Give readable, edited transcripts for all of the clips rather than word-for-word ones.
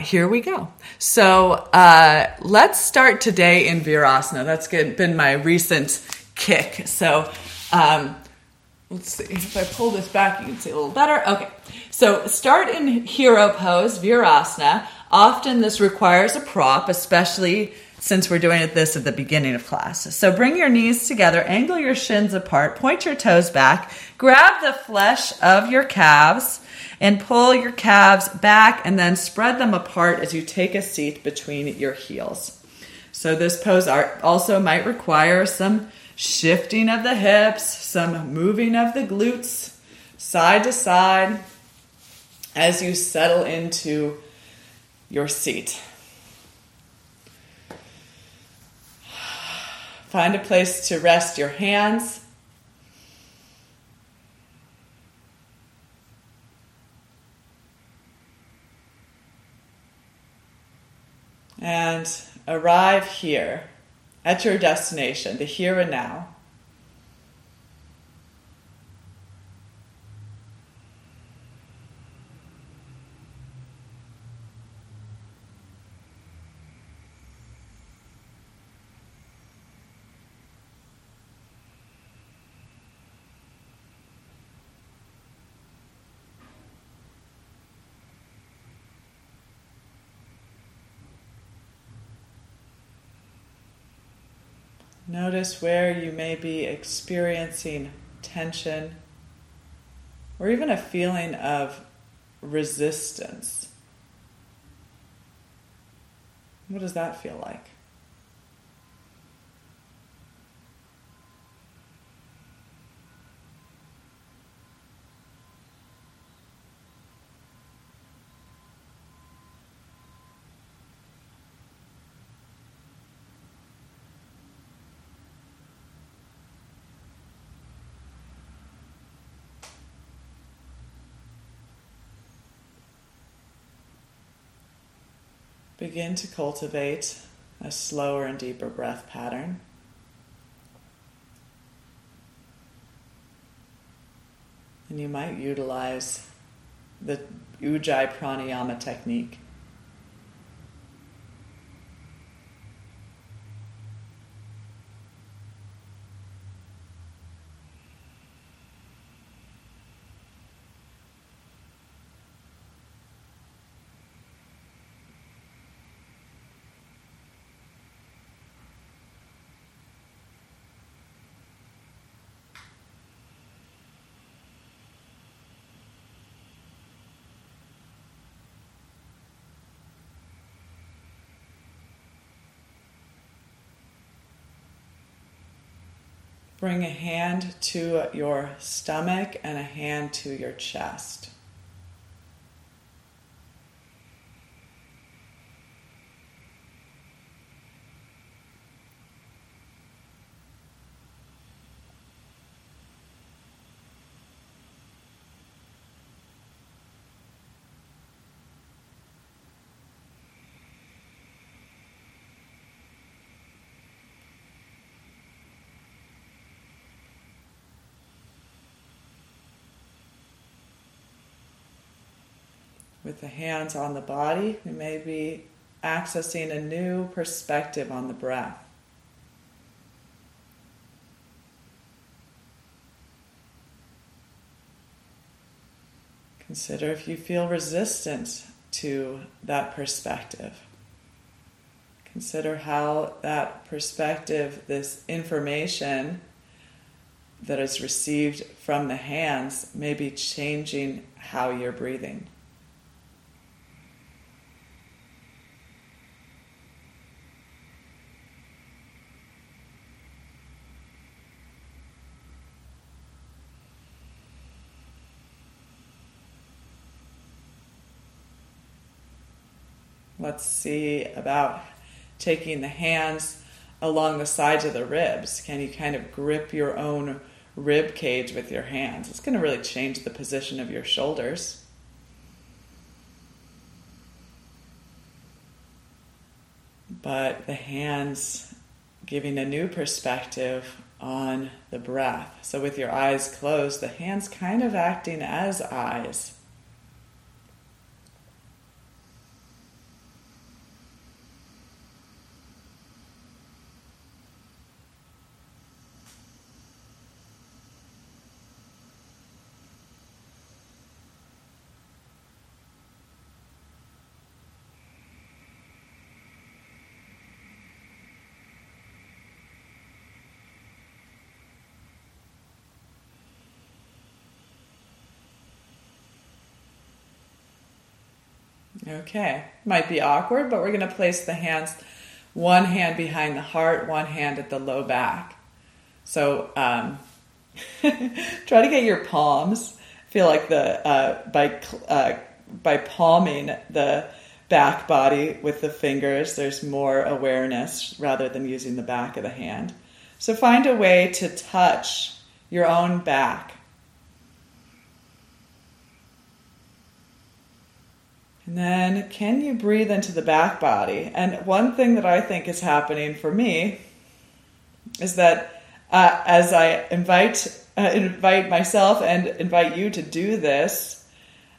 Here we go. So let's start today in Virasana. That's been my recent kick. So let's see. If I pull this back, you can see a little better. Okay. So start in hero pose, Virasana. Often this requires a prop, especially since we're doing this at the beginning of class. So bring your knees together, angle your shins apart, point your toes back, grab the flesh of your calves, and pull your calves back and then spread them apart as you take a seat between your heels. So this pose also might require some shifting of the hips, some moving of the glutes side to side as you settle into your seat. Find a place to rest your hands. And arrive here at your destination, the here and now. Notice where you may be experiencing tension or even a feeling of resistance. What does that feel like? Begin to cultivate a slower and deeper breath pattern. And you might utilize the Ujjayi Pranayama technique. Bring a hand to your stomach and a hand to your chest. With the hands on the body, we may be accessing a new perspective on the breath. Consider if you feel resistant to that perspective. Consider how that perspective, this information that is received from the hands, may be changing how you're breathing. Let's see about taking the hands along the sides of the ribs. Can you kind of grip your own rib cage with your hands? It's going to really change the position of your shoulders. But the hands giving a new perspective on the breath. So with your eyes closed, the hands kind of acting as eyes. Okay, might be awkward, but we're going to place the hands, one hand behind the heart, one hand at the low back. So try to get your palms, feel like the by palming the back body with the fingers, there's more awareness rather than using the back of the hand. So find a way to touch your own back. And then can you breathe into the back body? And one thing that I think is happening for me is that as I invite myself and invite you to do this,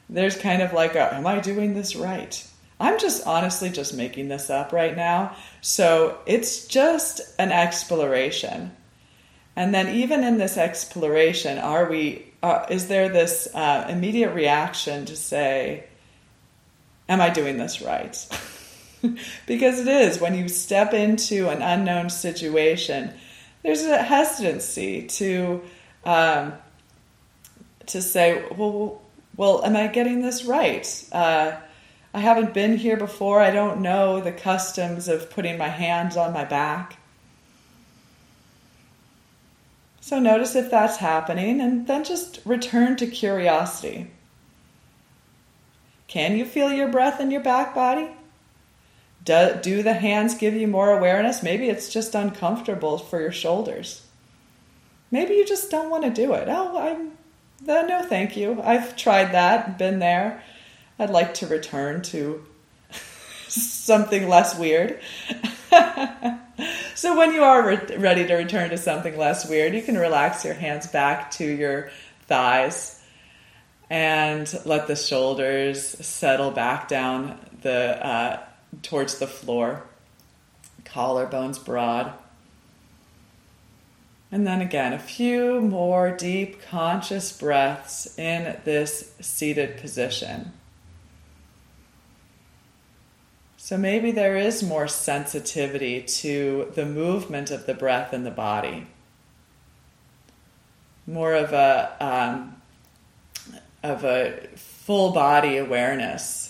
there's kind of like a, am I doing this right? I'm just honestly just making this up right now. So it's just an exploration. And then even in this exploration, is there this immediate reaction to say, am I doing this right? Because it is, when you step into an unknown situation, there's a hesitancy to say, well, am I getting this right? I haven't been here before. I don't know the customs of putting my hands on my back. So notice if that's happening, and then just return to curiosity. Can you feel your breath in your back body? Do the hands give you more awareness? Maybe it's just uncomfortable for your shoulders. Maybe you just don't want to do it. Oh, no, thank you. I've tried that, been there. I'd like to return to something less weird. So when you are ready to return to something less weird, you can relax your hands back to your thighs and let the shoulders settle back down towards the floor. Collarbones broad. And then again, a few more deep, conscious breaths in this seated position. So maybe there is more sensitivity to the movement of the breath in the body. More of a full body awareness.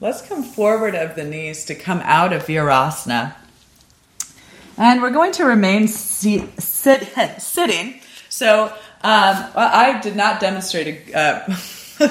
Let's come forward of the knees to come out of Virasana. And we're going to remain sitting. So I did not demonstrate a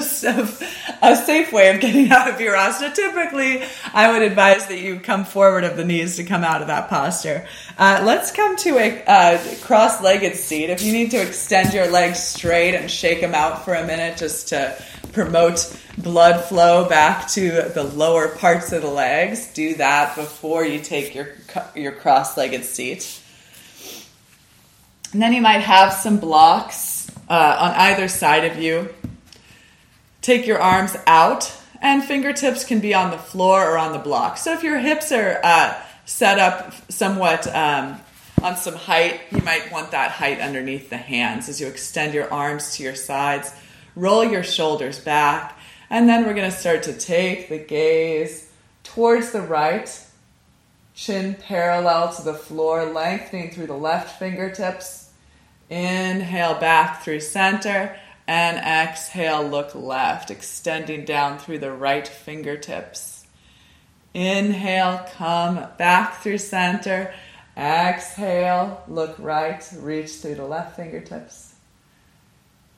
safe way of getting out of Virasana. Typically, I would advise that you come forward of the knees to come out of that posture. Let's come to a cross-legged seat. If you need to extend your legs straight and shake them out for a minute just to promote blood flow back to the lower parts of the legs. Do that before you take your cross-legged seat. And then you might have some blocks on either side of you. Take your arms out, and fingertips can be on the floor or on the block. So if your hips are set up somewhat on some height, you might want that height underneath the hands as you extend your arms to your sides. Roll your shoulders back, and then we're going to start to take the gaze towards the right, chin parallel to the floor, lengthening through the left fingertips. Inhale back through center, and exhale, look left, extending down through the right fingertips. Inhale, come back through center. Exhale, look right, reach through the left fingertips.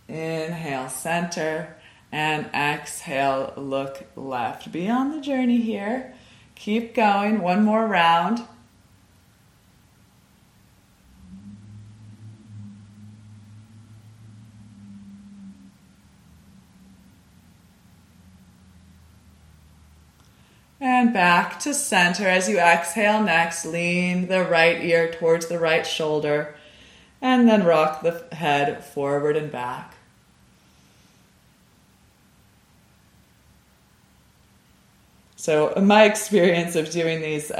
Inhale, center, and exhale, look left. Be on the journey here. Keep going. One more round. And back to center. As you exhale next, lean the right ear towards the right shoulder. And then rock the head forward and back. So in my experience of doing these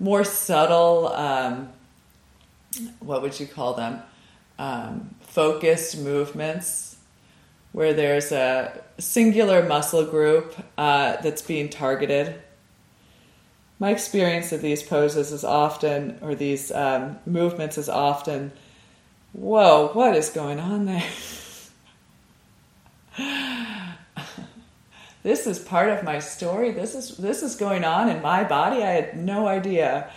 more subtle what would you call them, focused movements where there's a singular muscle group that's being targeted. My experience of these poses is often, or these movements is often, whoa, what is going on there? This is part of my story. This is going on in my body. I had no idea.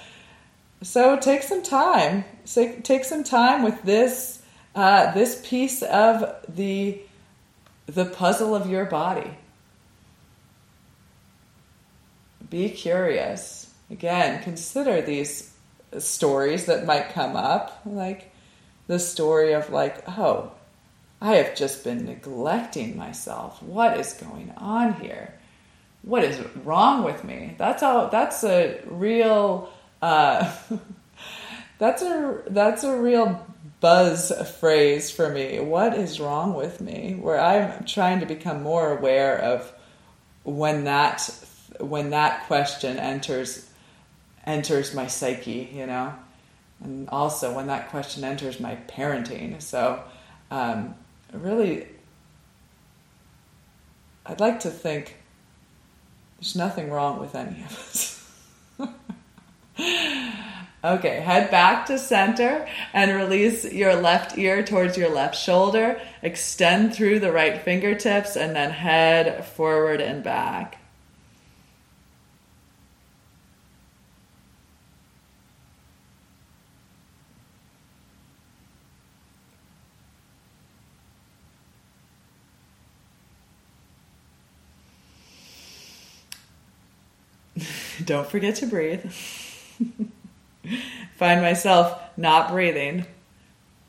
So take some time. Take some time with this this piece of the puzzle of your body. Be curious. Again, consider these stories that might come up, like the story of like, oh, I have just been neglecting myself. What is going on here? What is wrong with me? That's a real that's a real buzz phrase for me. What is wrong with me? Where I'm trying to become more aware of when that question enters my psyche, you know, and also when that question enters my parenting. So really, I'd like to think there's nothing wrong with any of us. Okay, head back to center and release your left ear towards your left shoulder. Extend through the right fingertips and then head forward and back. Don't forget to breathe. Find myself not breathing.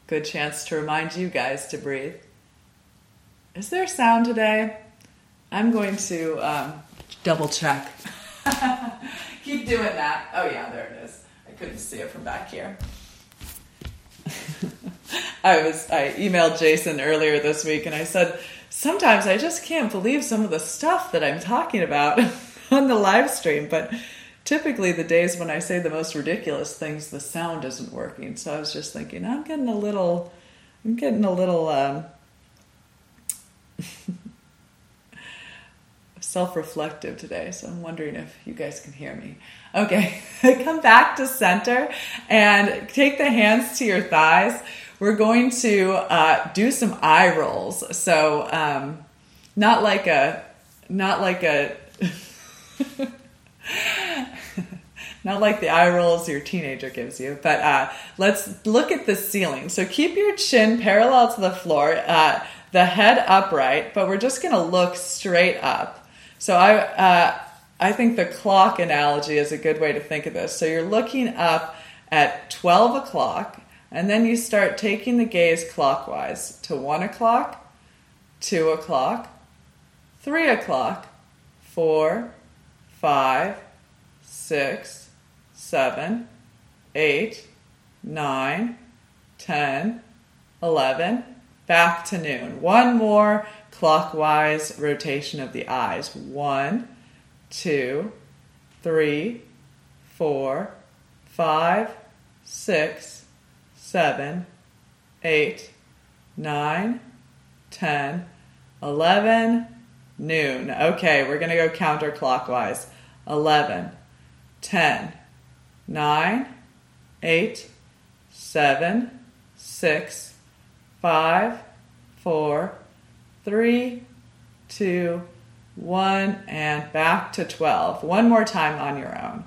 Good chance to remind you guys to breathe. Is there sound today? I'm going to double check. Keep doing that. Oh yeah, there it is. I couldn't see it from back here. I emailed Jason earlier this week and I said, sometimes I just can't believe some of the stuff that I'm talking about on the live stream, but typically the days when I say the most ridiculous things, the sound isn't working. So I was just thinking, I'm getting a little self-reflective today. So I'm wondering if you guys can hear me. Okay, come back to center and take the hands to your thighs. We're going to do some eye rolls. So not like a not like the eye rolls your teenager gives you, but let's look at the ceiling. So keep your chin parallel to the floor, the head upright, but we're just going to look straight up. So I think the clock analogy is a good way to think of this. So you're looking up at 12 o'clock, and then you start taking the gaze clockwise to 1 o'clock, 2 o'clock, 3 o'clock, 4, 5, 6, 7, 8, 9, 10, 11, back to noon. One more clockwise rotation of the eyes. 1, 2, 3, 4, 5, 6, 7, 8, 9, 10, 11, noon. Okay, we're going to go counterclockwise. 11, 10, 9, 8, 7, 6, 5, 4, 3, 2, 1, and back to 12. One more time on your own.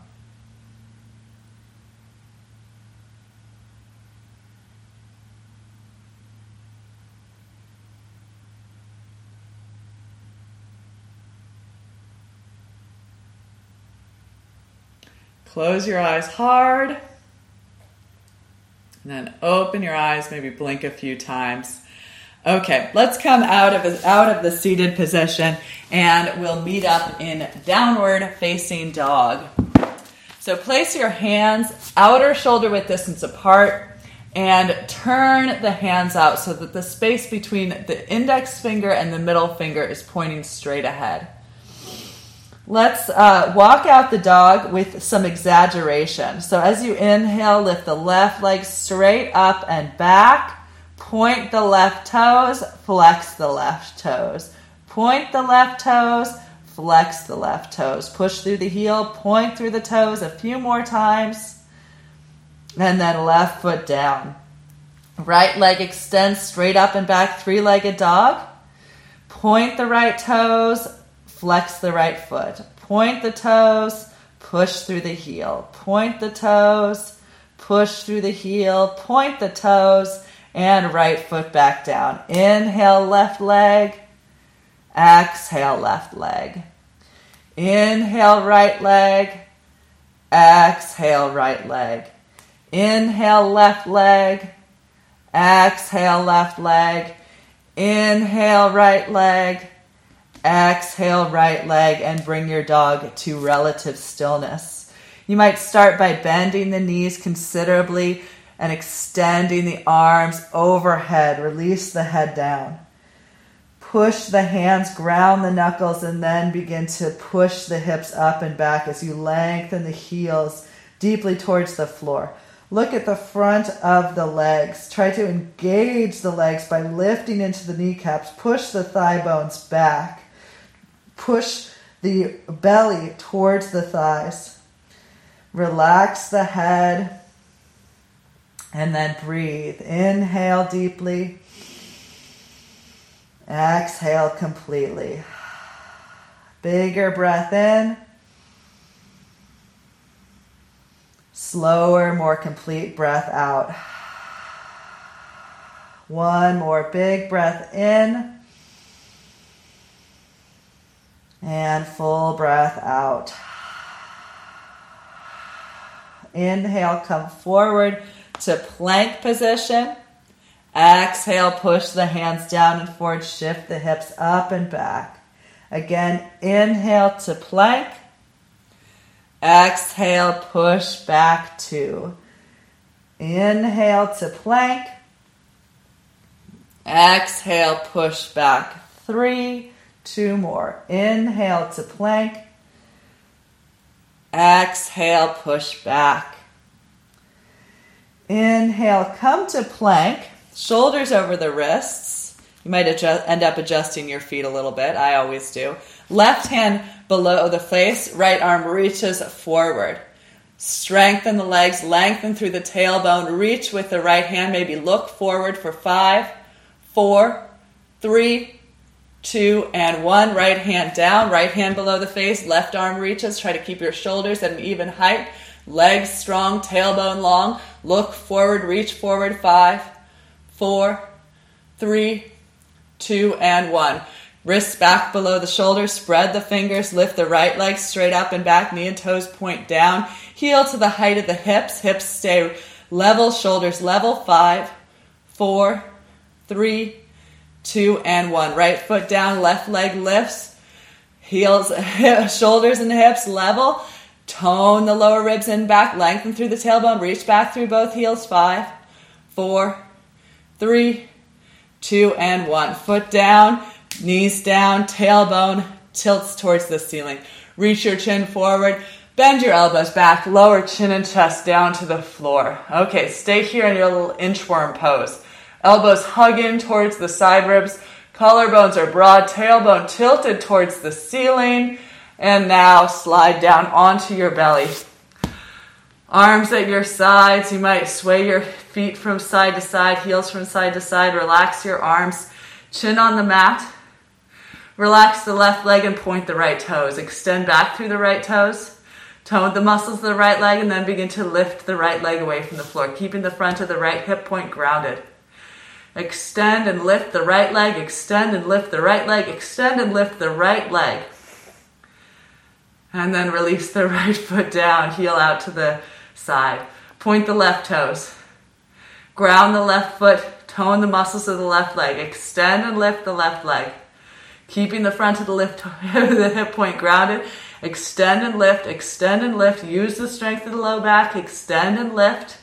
Close your eyes hard, and then open your eyes, maybe blink a few times. Okay, let's come out of the seated position, and we'll meet up in downward facing dog. So place your hands outer shoulder width distance apart, and turn the hands out so that the space between the index finger and the middle finger is pointing straight ahead. Let's walk out the dog with some exaggeration. So as you inhale, lift the left leg straight up and back. Point the left toes, flex the left toes. Point the left toes, flex the left toes. Push through the heel, point through the toes a few more times. And then left foot down. Right leg extends straight up and back, three-legged dog. Point the right toes, flex the right foot. Point the toes, push through the heel. Point the toes, push through the heel. Point the toes, and right foot back down. Inhale, left leg. Exhale, left leg. Inhale, right leg. Exhale, right leg. Inhale, left leg. Exhale, left leg. Inhale, right leg. Exhale, right leg, and bring your dog to relative stillness. You might start by bending the knees considerably and extending the arms overhead. Release the head down. Push the hands, ground the knuckles, and then begin to push the hips up and back as you lengthen the heels deeply towards the floor. Look at the front of the legs. Try to engage the legs by lifting into the kneecaps. Push the thigh bones back. Push the belly towards the thighs. Relax the head. And then breathe. Inhale deeply. Exhale completely. Bigger breath in. Slower, more complete breath out. One more big breath in. And full breath out. Inhale, come forward to plank position. Exhale, push the hands down and forward. Shift the hips up and back. Again, inhale to plank. Exhale, push back two. Inhale to plank. Exhale, push back three. Two more. Inhale to plank. Exhale, push back. Inhale, come to plank. Shoulders over the wrists. You might end up adjusting your feet a little bit. I always do. Left hand below the face, right arm reaches forward. Strengthen the legs, lengthen through the tailbone, reach with the right hand, maybe look forward for 5, 4, 3, 2, and 1. Right hand down, right hand below the face, left arm reaches. Try to keep your shoulders at an even height, legs strong, tailbone long. Look forward, reach forward, 5, 4, 3, 2, and 1. Wrists back below the shoulders, spread the fingers, lift the right leg straight up and back, knee and toes point down, heel to the height of the hips, hips stay level, shoulders level, 5, 4, 3, 2, and 1. Right foot down, left leg lifts, heels, shoulders and hips level, tone the lower ribs in back, lengthen through the tailbone, reach back through both heels, 5, 4, 3, 2, and 1. Foot down. Knees down, tailbone tilts towards the ceiling. Reach your chin forward, bend your elbows back, lower chin and chest down to the floor. Okay, stay here in your little inchworm pose. Elbows hug in towards the side ribs, collarbones are broad, tailbone tilted towards the ceiling, and now slide down onto your belly. Arms at your sides, you might sway your feet from side to side, heels from side to side, relax your arms, chin on the mat. Relax the left leg and point the right toes. Extend back through the right toes. Tone the muscles of the right leg and then begin to lift the right leg away from the floor, keeping the front of the right hip point grounded. Extend and lift the right leg. Extend and lift the right leg. Extend and lift the right leg. And then release the right foot down. Heel out to the side. Point the left toes. Ground the left foot. Tone the muscles of the left leg. Extend and lift the left leg. Keeping the front of the hip point grounded. Extend and lift. Extend and lift. Use the strength of the low back. Extend and lift.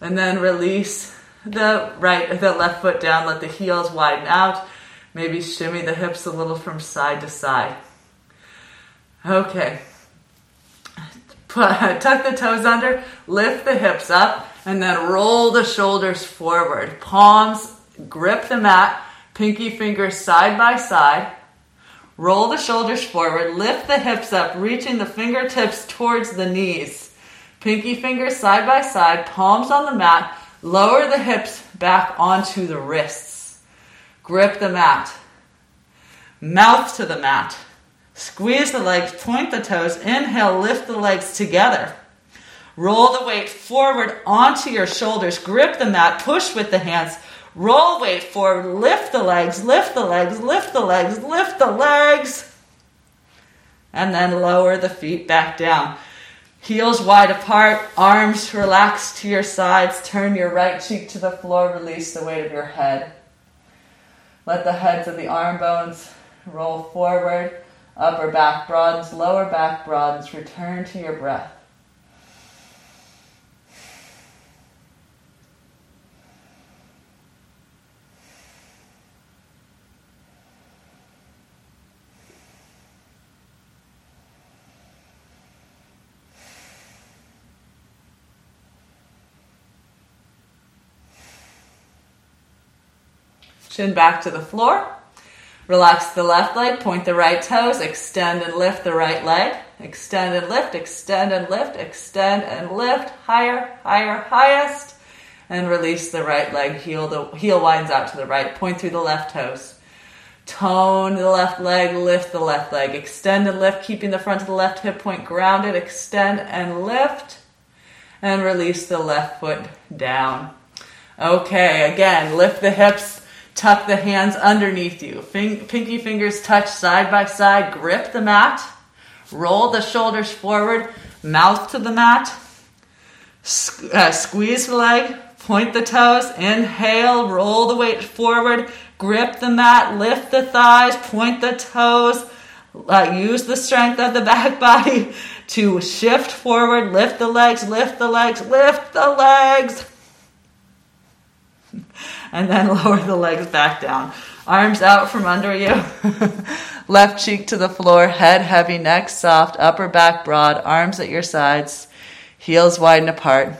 And then release the left foot down. Let the heels widen out. Maybe shimmy the hips a little from side to side. Okay. Tuck the toes under, lift the hips up, and then roll the shoulders forward. Palms grip the mat, pinky fingers side by side. Roll the shoulders forward, lift the hips up, reaching the fingertips towards the knees. Pinky fingers side by side, palms on the mat, lower the hips back onto the wrists. Grip the mat. Mouth to the mat. Squeeze the legs, point the toes, inhale, lift the legs together. Roll the weight forward onto your shoulders, grip the mat, push with the hands, roll weight forward, lift the legs, lift the legs, lift the legs, lift the legs, and then lower the feet back down. Heels wide apart, arms relaxed to your sides, turn your right cheek to the floor, release the weight of your head. Let the heads of the arm bones roll forward. Upper back broadens, lower back broadens, return to your breath. Chin back to the floor. Relax the left leg, point the right toes, extend and lift the right leg, extend and lift, extend and lift, extend and lift, higher, higher, highest, and release the right leg, heel winds out to the right, point through the left toes, tone the left leg, lift the left leg, extend and lift, keeping the front of the left hip point grounded, extend and lift, and release the left foot down. Okay, again, lift the hips. Tuck the hands underneath you. Pinky fingers touch side by side. Grip the mat. Roll the shoulders forward. Mouth to the mat. Squeeze the leg. Point the toes. Inhale. Roll the weight forward. Grip the mat. Lift the thighs. Point the toes. Use the strength of the back body to shift forward. Lift the legs. Lift the legs. Lift the legs. And then lower the legs back down. Arms out from under you. Left cheek to the floor. Head heavy, neck soft, upper back broad. Arms at your sides. Heels widen apart.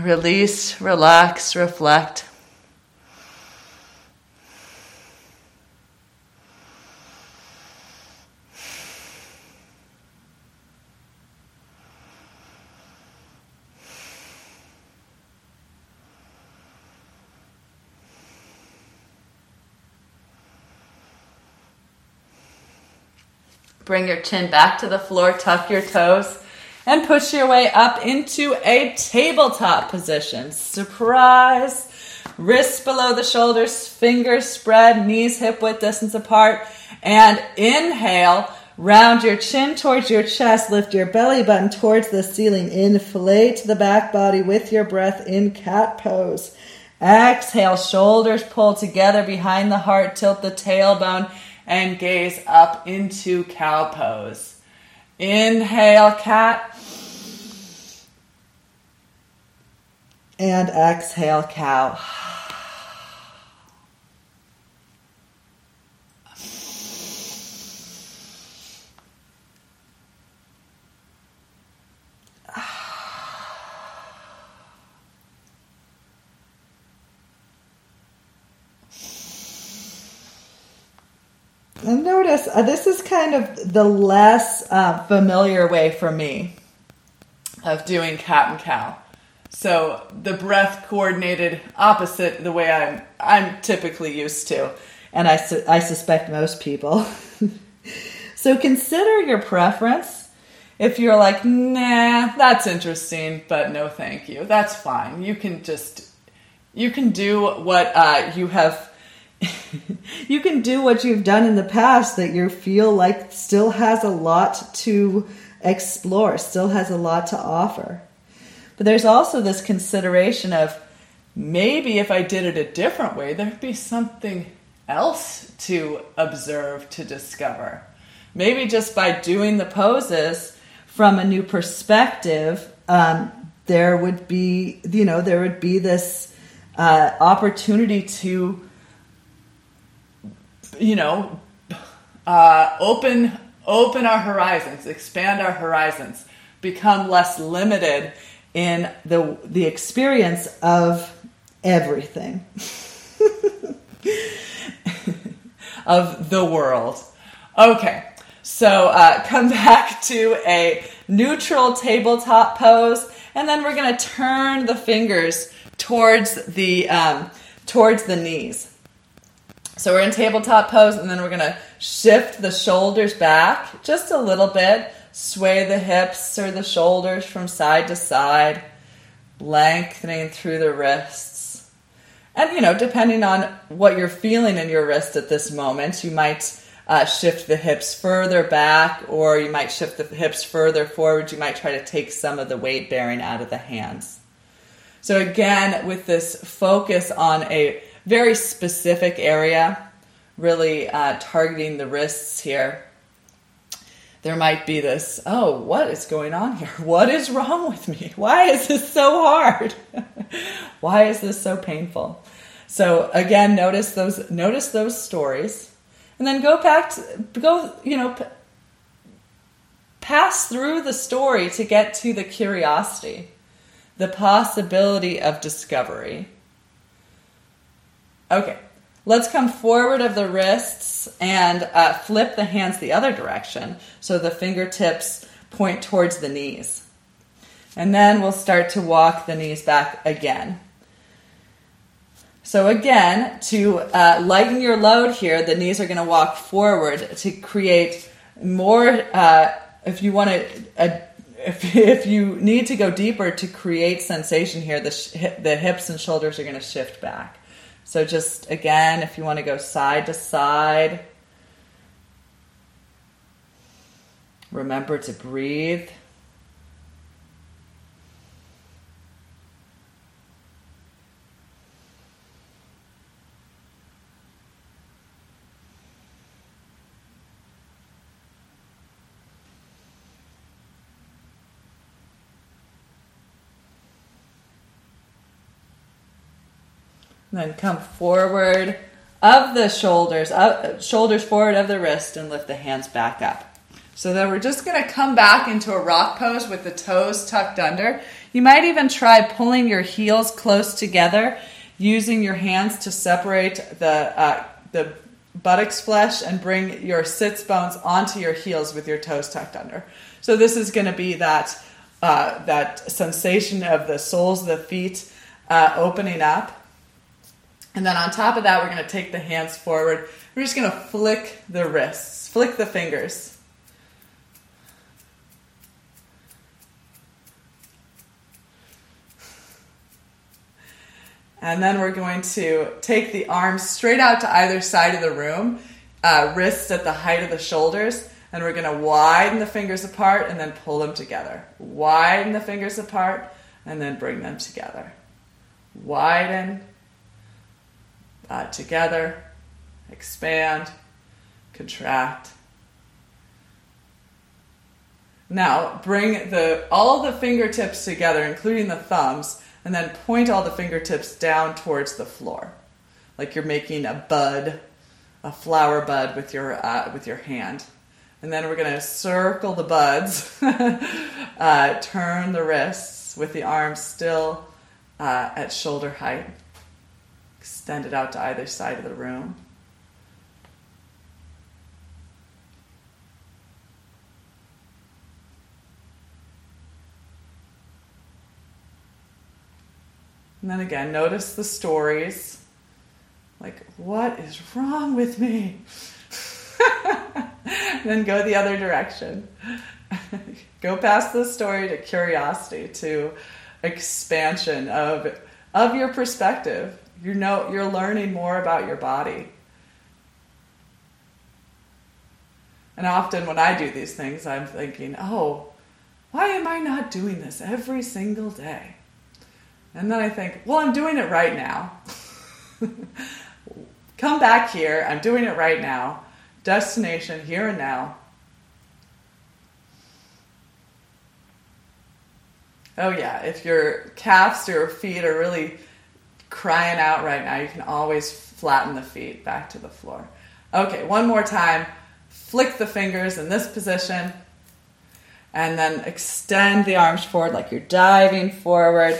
Release, relax, reflect. Bring your chin back to the floor, tuck your toes, and push your way up into a tabletop position. Surprise! Wrists below the shoulders, fingers spread, knees hip-width distance apart, and inhale. Round your chin towards your chest, lift your belly button towards the ceiling, inflate the back body with your breath in cat pose. Exhale, shoulders pull together behind the heart, tilt the tailbone, and gaze up into cow pose. Inhale, cat. And exhale, cow. And notice, this is kind of the less familiar way for me of doing cat and cow. So the breath coordinated opposite the way I'm typically used to, and I suspect most people. So consider your preference. If you're like, nah, that's interesting, but no thank you, that's fine. You can do what you have. You can do what you've done in the past that you feel like still has a lot to explore, still has a lot to offer. But there's also this consideration of maybe if I did it a different way, there'd be something else to observe, to discover. Maybe just by doing the poses from a new perspective, there would be this opportunity to Open our horizons, expand our horizons, become less limited in the experience of everything, of the world. Okay, so come back to a neutral tabletop pose, and then we're going to turn the fingers towards the knees. So we're in tabletop pose, and then we're going to shift the shoulders back just a little bit. Sway the hips or the shoulders from side to side, lengthening through the wrists. And, you know, depending on what you're feeling in your wrist at this moment, you might shift the hips further back, or you might shift the hips further forward. You might try to take some of the weight bearing out of the hands. So again, with this focus on a very specific area, really targeting the wrists here, there might be this, oh, what is going on here? What is wrong with me? Why is this so hard? Why is this so painful? So again, notice those stories, and then go back to, pass through the story to get to the curiosity, the possibility of discovery. Okay, let's come forward of the wrists and flip the hands the other direction so the fingertips point towards the knees. And then we'll start to walk the knees back again. So again, to lighten your load here, the knees are going to walk forward to create more, if you need to go deeper to create sensation here, the hips and shoulders are going to shift back. So just, again, if you want to go side to side, remember to breathe. And then come forward of the shoulders, shoulders forward of the wrist, and lift the hands back up. So then we're just going to come back into a rock pose with the toes tucked under. You might even try pulling your heels close together, using your hands to separate the buttocks flesh and bring your sits bones onto your heels with your toes tucked under. So this is going to be that sensation of the soles of the feet opening up. And then on top of that, we're going to take the hands forward. We're just going to flick the wrists, flick the fingers. And then we're going to take the arms straight out to either side of the room, wrists at the height of the shoulders, and we're going to widen the fingers apart and then pull them together. Widen the fingers apart and then bring them together. Widen. Together, expand, contract. Now bring all the fingertips together, including the thumbs, and then point all the fingertips down towards the floor, like you're making a bud, a flower bud with your hand. And then we're going to circle the buds, turn the wrists with the arms still at shoulder height. Extend it out to either side of the room. And then again, notice the stories. Like, what is wrong with me? Then go the other direction. Go past the story to curiosity, to expansion of your perspective. You know, you're learning more about your body. And often when I do these things, I'm thinking, oh, why am I not doing this every single day? And then I think, well, I'm doing it right now. Come back here. I'm doing it right now. Destination here and now. Oh, yeah. If your calves or feet are really crying out right now, you can always flatten the feet back to the floor. Okay, one more time. flick the fingers in this position, and then extend the arms forward like you're diving forward,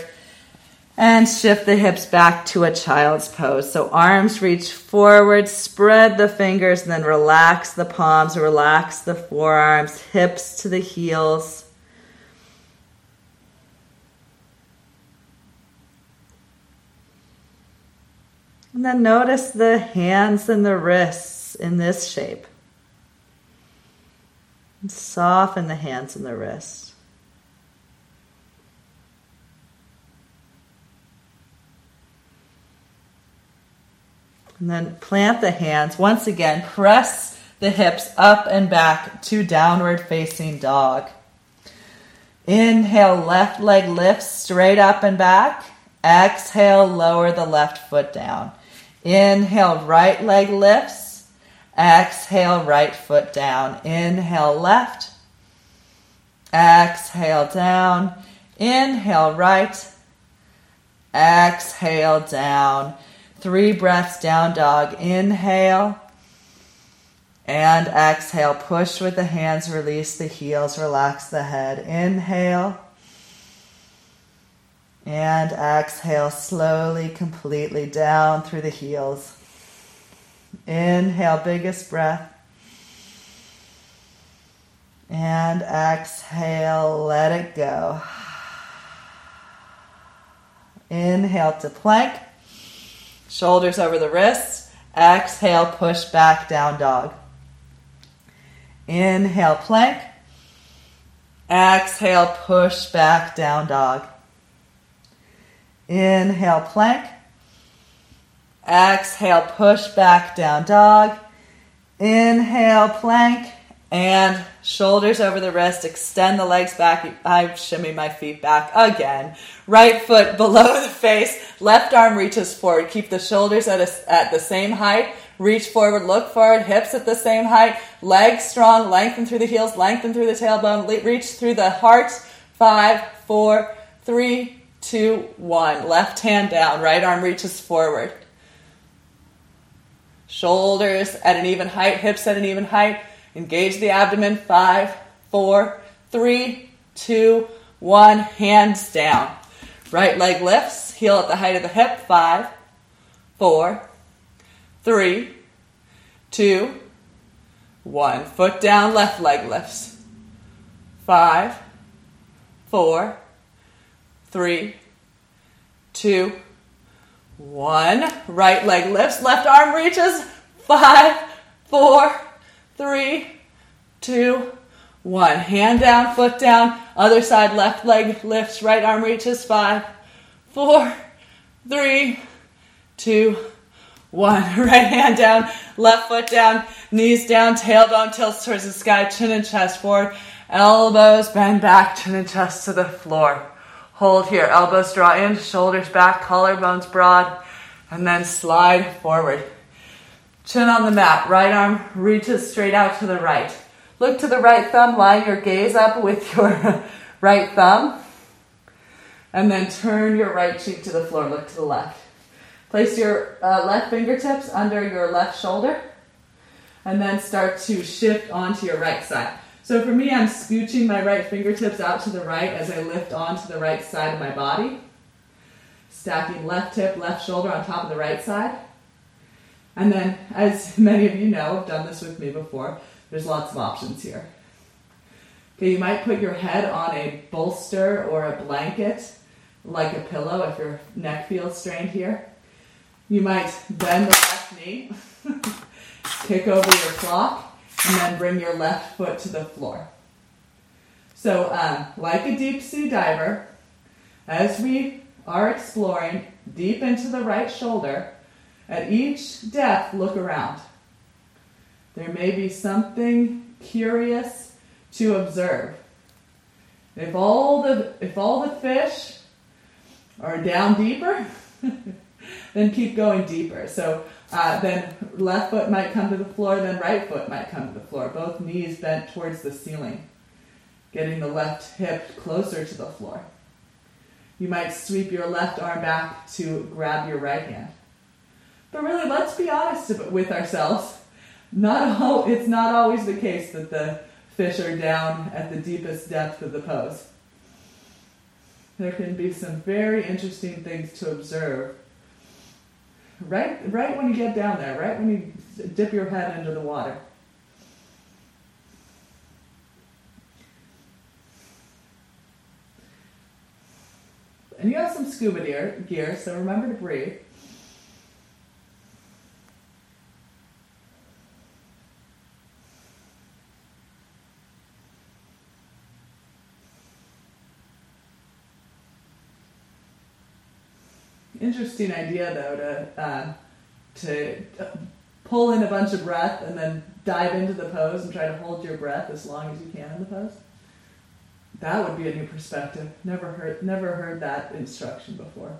and shift the hips back to a child's pose. So arms reach forward, spread the fingers, and then relax the palms, relax the forearms, hips to the heels. And then notice the hands and the wrists in this shape. And soften the hands and the wrists. And then plant the hands. Once again, press the hips up and back to downward facing dog. Inhale, left leg lifts straight up and back. Exhale, lower the left foot down. Inhale, right leg lifts. Exhale, right foot down. Inhale, left. Exhale, down. Inhale, right. Exhale, down. 3 breaths, down dog. Inhale and exhale. Push with the hands, release the heels, relax the head. Inhale and exhale. Slowly, completely down through the heels. Inhale, biggest breath. And exhale, let it go. Inhale to plank. Shoulders over the wrists. Exhale, push back, down dog. Inhale, plank. Exhale, push back, down dog. Inhale, plank. Exhale, push back, down dog. Inhale, plank. And shoulders over the wrist. Extend the legs back. I shimmy my feet back again. Right foot below the face. Left arm reaches forward. Keep the shoulders at the same height. Reach forward, look forward, hips at the same height. Legs strong, lengthen through the heels, lengthen through the tailbone. Reach through the heart. 5, 4, 3, 2, 1. Left hand down, right arm reaches forward. Shoulders at an even height, hips at an even height. Engage the abdomen. 5, 4, 3, 2, 1. Hands down. Right leg lifts, heel at the height of the hip. 5, 4, 3, 2, 1. Foot down, left leg lifts. 5, 4, 3, 2, 1. Right leg lifts, left arm reaches. 5, 4, 3, 2, 1. Hand down, foot down. Other side, left leg lifts, right arm reaches. 5, 4, 3, 2, 1. Right hand down, left foot down, knees down, tailbone tilts towards the sky, chin and chest forward, elbows bend back, chin and chest to the floor. Hold here, elbows draw in, shoulders back, collarbones broad, and then slide forward. Chin on the mat, right arm reaches straight out to the right. Look to the right thumb, line your gaze up with your right thumb. And then turn your right cheek to the floor, look to the left. Place your left fingertips under your left shoulder. And then start to shift onto your right side. So for me, I'm scooching my right fingertips out to the right as I lift onto the right side of my body. Stacking left hip, left shoulder on top of the right side. And then, as many of you know, have done this with me before, there's lots of options here. Okay, you might put your head on a bolster or a blanket, like a pillow if your neck feels strained here. You might bend the left knee, kick over your clock, and then bring your left foot to the floor. So, like a deep sea diver, as we are exploring deep into the right shoulder, at each depth, look around. There may be something curious to observe. If all the fish are down deeper, then keep going deeper. So then left foot might come to the floor, then right foot might come to the floor. Both knees bent towards the ceiling, getting the left hip closer to the floor. You might sweep your left arm back to grab your right hand. But really, let's be honest with ourselves. It's not always the case that the fish are down at the deepest depth of the pose. There can be some very interesting things to observe. Right when you get down there, right when you dip your head into the water. And you have some scuba gear, so remember to breathe. Interesting idea, though, to pull in a bunch of breath and then dive into the pose and try to hold your breath as long as you can in the pose. That would be a new perspective. Never heard that instruction before.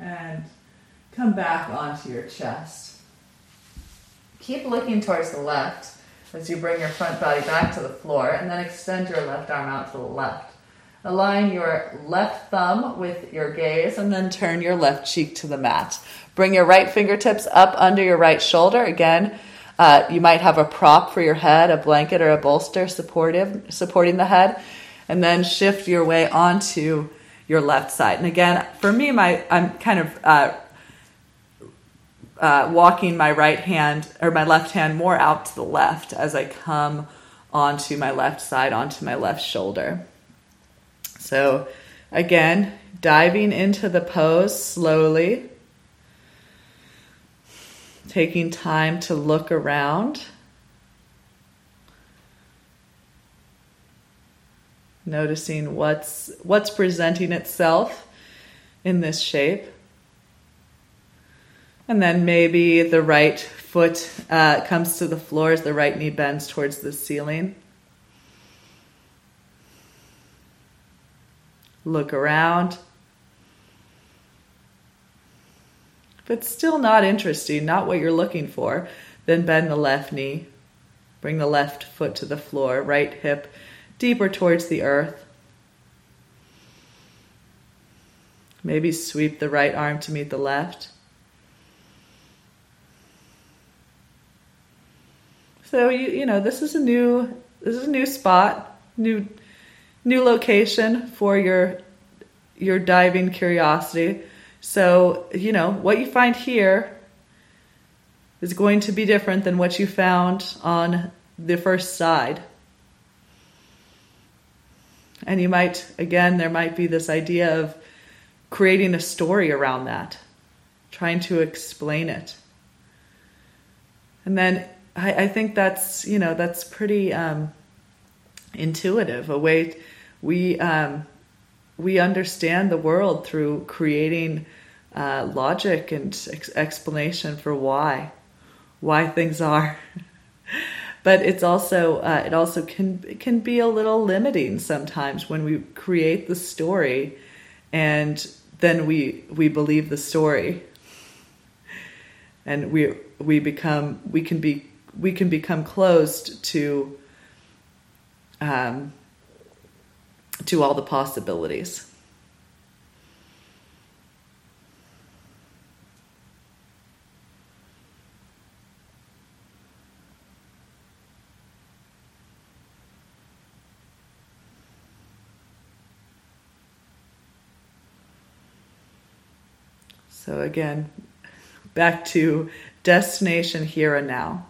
And come back onto your chest. Keep looking towards the left as you bring your front body back to the floor, and then extend your left arm out to the left. Align your left thumb with your gaze, and then turn your left cheek to the mat. Bring your right fingertips up under your right shoulder. Again, you might have a prop for your head, a blanket or a bolster supporting the head, and then shift your way onto your left side. And again, for me, I'm kind of walking my right hand or my left hand more out to the left as I come onto my left side, onto my left shoulder. So again, diving into the pose slowly, taking time to look around. Noticing what's presenting itself in this shape. And then maybe the right foot comes to the floor as the right knee bends towards the ceiling. Look around. If it's still not interesting, not what you're looking for, then bend the left knee. Bring the left foot to the floor, right hip deeper towards the earth. Maybe sweep the right arm to meet the left. So you know this is a new spot, new location for your diving curiosity. So you know what you find here is going to be different than what you found on the first side. And you might, again, there might be this idea of creating a story around that, trying to explain it. And then I think that's pretty intuitive, a way we understand the world through creating logic and explanation for why things are. But it's also it also can be a little limiting sometimes when we create the story, and then we believe the story, and we can become closed to all the possibilities. So again, back to destination here and now.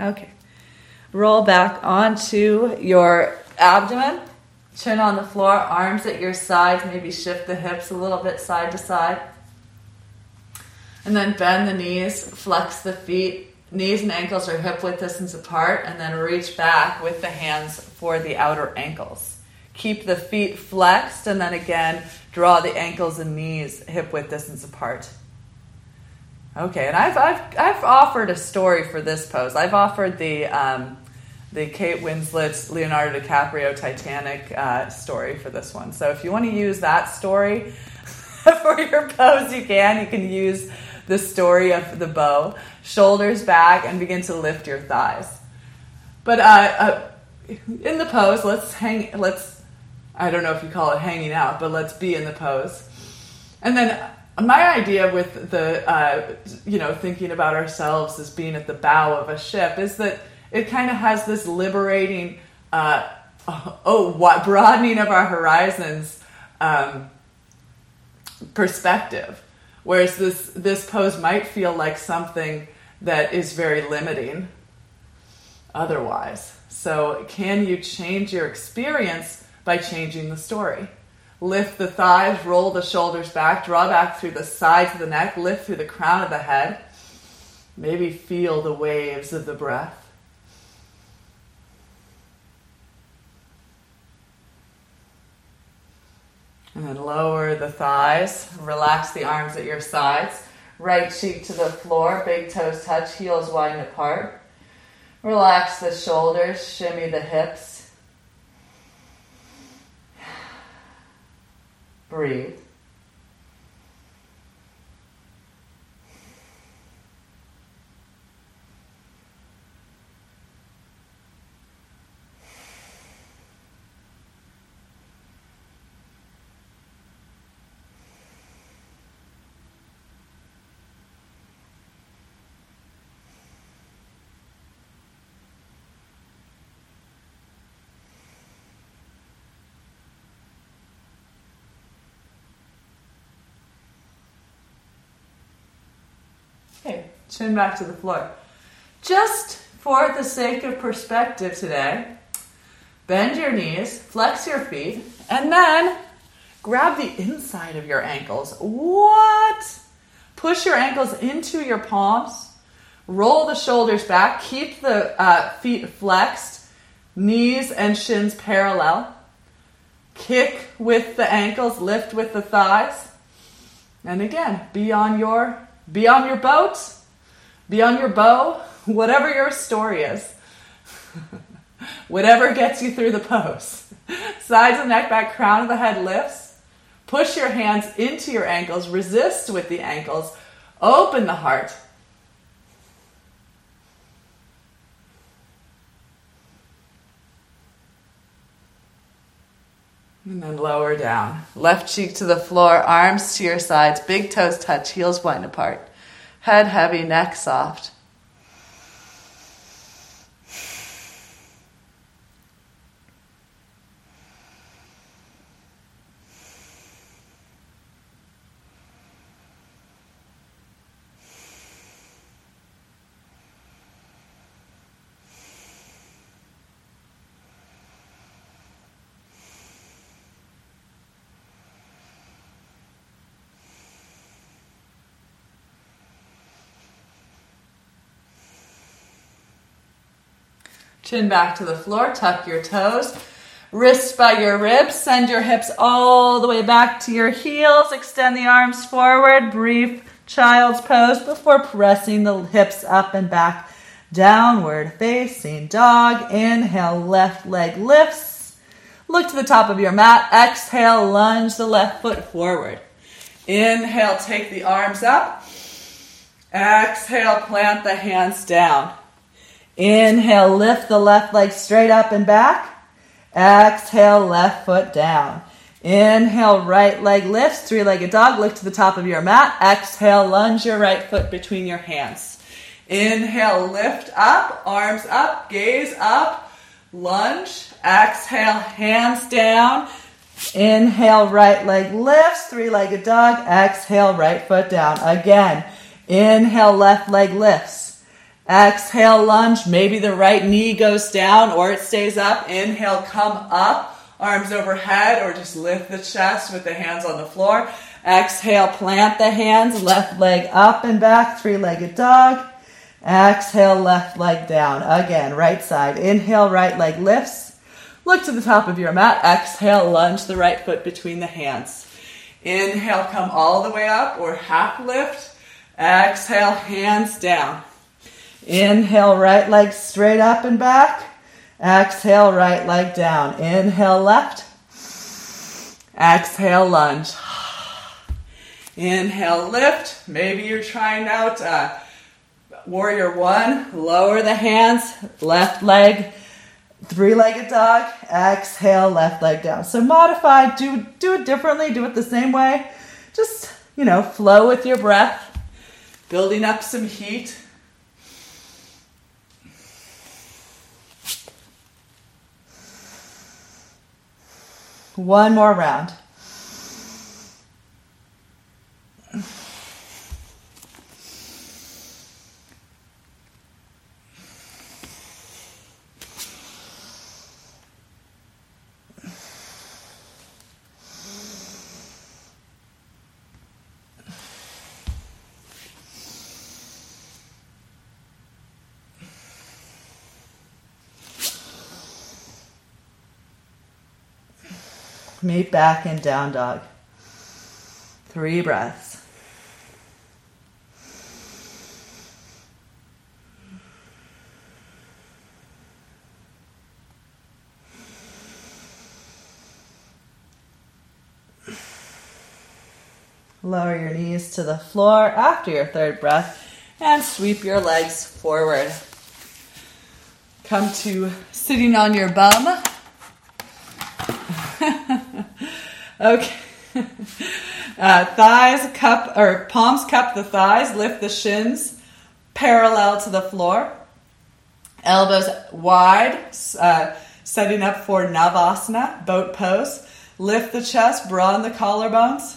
Okay. Roll back onto your abdomen. Chin on the floor, arms at your sides. Maybe shift the hips a little bit side to side. And then bend the knees, flex the feet. Knees and ankles are hip-width distance apart. And then reach back with the hands for the outer ankles. Keep the feet flexed. And then again, draw the ankles and knees hip-width distance apart. Okay, and I've offered a story for this pose. I've offered the Kate Winslet's Leonardo DiCaprio Titanic story for this one. So if you want to use that story for your pose, you can. You can use the story of the bow. Shoulders back and begin to lift your thighs. But in the pose, I don't know if you call it hanging out, but let's be in the pose. And then my idea with the, thinking about ourselves as being at the bow of a ship is that it kind of has this liberating, broadening of our horizons perspective. Whereas this pose might feel like something that is very limiting otherwise. So can you change your experience by changing the story? Lift the thighs, roll the shoulders back, draw back through the sides of the neck, lift through the crown of the head. Maybe feel the waves of the breath. And then lower the thighs, relax the arms at your sides, right cheek to the floor, big toes touch, heels wide apart. Relax the shoulders, shimmy the hips. Breathe. Okay, chin back to the floor. Just for the sake of perspective today, bend your knees, flex your feet, and then grab the inside of your ankles. What? Push your ankles into your palms. Roll the shoulders back. Keep the feet flexed, knees and shins parallel. Kick with the ankles, lift with the thighs. And again, be on your bow, whatever your story is. Whatever gets you through the pose. Sides of the neck back, crown of the head lifts. Push your hands into your ankles, resist with the ankles, open the heart. And then lower down. Left cheek to the floor, arms to your sides, big toes touch, heels wide apart. Head heavy, neck soft. Chin back to the floor, tuck your toes, wrists by your ribs, send your hips all the way back to your heels, extend the arms forward, brief child's pose before pressing the hips up and back, downward facing dog, inhale, left leg lifts, look to the top of your mat, exhale, lunge the left foot forward, inhale, take the arms up, exhale, plant the hands down. Inhale, lift the left leg straight up and back. Exhale, left foot down. Inhale, right leg lifts, three-legged dog. Look to the top of your mat. Exhale, lunge your right foot between your hands. Inhale, lift up, arms up, gaze up, lunge. Exhale, hands down. Inhale, right leg lifts, three-legged dog. Exhale, right foot down. Again, inhale, left leg lifts. Exhale, lunge. Maybe the right knee goes down or it stays up. Inhale, come up, arms overhead, or just lift the chest with the hands on the floor. Exhale, plant the hands, left leg up and back, three-legged dog. Exhale, left leg down. Again, right side. Inhale, right leg lifts. Look to the top of your mat. Exhale, lunge the right foot between the hands. Inhale, come all the way up or half lift. Exhale, hands down. Inhale, right leg straight up and back. Exhale, right leg down. Inhale, left. Exhale, lunge. Inhale, lift. Maybe you're trying out Warrior One. Lower the hands, left leg, three-legged dog. Exhale, left leg down. So modify, do it differently, do it the same way. Just, flow with your breath, building up some heat. One more round. Meet back in down dog. 3 breaths. Lower your knees to the floor after your 3rd breath and sweep your legs forward. Come to sitting on your bum. Okay. Palms cup the thighs, lift the shins parallel to the floor. Elbows wide, setting up for Navasana, boat pose. Lift the chest, broaden the collarbones.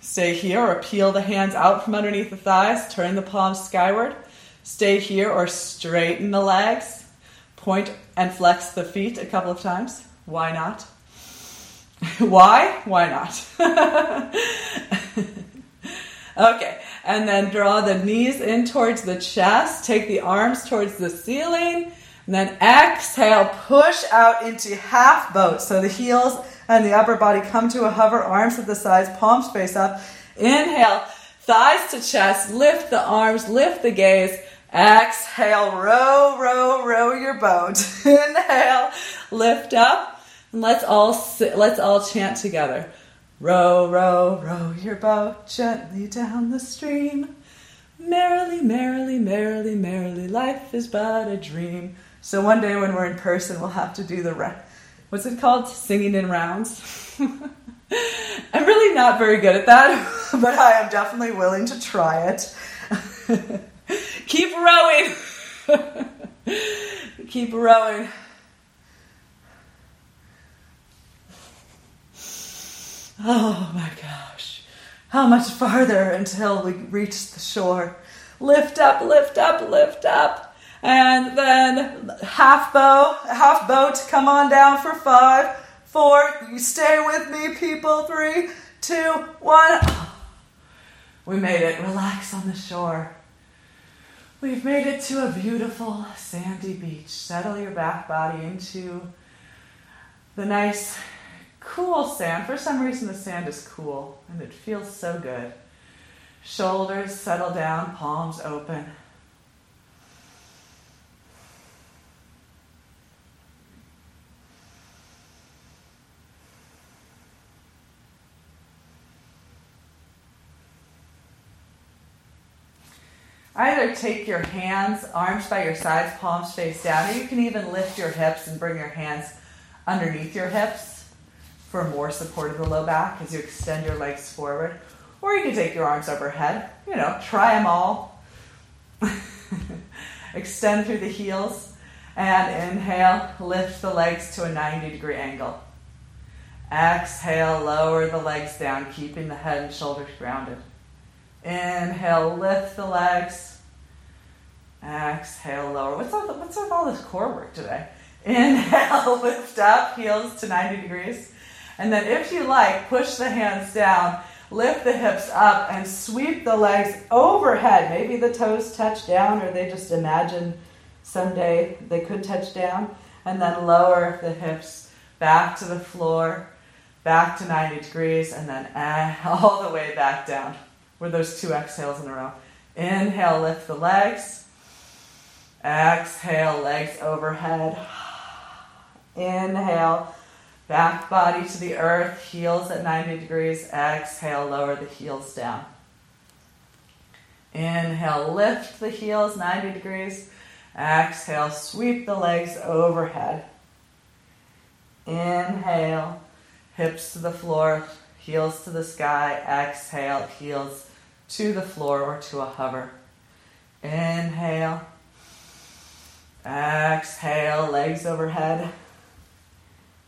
Stay here or peel the hands out from underneath the thighs, turn the palms skyward. Stay here or straighten the legs. Point and flex the feet a couple of times. Why not? Why? Why not? Okay, and then draw the knees in towards the chest. Take the arms towards the ceiling. And then exhale, push out into half boat. So the heels and the upper body come to a hover, arms at the sides, palms face up. Inhale, thighs to chest, lift the arms, lift the gaze. Exhale, row, row, row your boat. Inhale, lift up, and let's all chant together. Row, row, row your boat gently down the stream. Merrily, merrily, merrily, merrily, life is but a dream. So one day when we're in person, we'll have to do what's it called? Singing in rounds. I'm really not very good at that, but I am definitely willing to try it. Keep rowing. Keep rowing. Oh my gosh. How much farther until we reach the shore? Lift up, lift up, lift up. And then half boat, come on down for 5, 4. You stay with me, people. 3, 2, 1. We made it. Relax on the shore. We've made it to a beautiful sandy beach. Settle your back body into the nice, cool sand. For some reason, the sand is cool, and it feels so good. Shoulders settle down, palms open. Either take your hands, arms by your sides, palms face down, or you can even lift your hips and bring your hands underneath your hips for more support of the low back as you extend your legs forward. Or you can take your arms overhead. Try them all. Extend through the heels. And inhale, lift the legs to a 90-degree angle. Exhale, lower the legs down, keeping the head and shoulders grounded. Inhale, lift the legs. Exhale, lower. What's up with all this core work today? Inhale, lift up, heels to 90 degrees. And then if you like, push the hands down, lift the hips up, and sweep the legs overhead. Maybe the toes touch down, or they just imagine someday they could touch down. And then lower the hips back to the floor, back to 90 degrees, and then all the way back down. Were those two exhales in a row. Inhale, lift the legs. Exhale, legs overhead. Inhale, back body to the earth, heels at 90 degrees. Exhale, lower the heels down. Inhale, lift the heels 90 degrees. Exhale, sweep the legs overhead. Inhale, hips to the floor, heels to the sky. Exhale, heels to the floor or to a hover. Inhale. Exhale, legs overhead.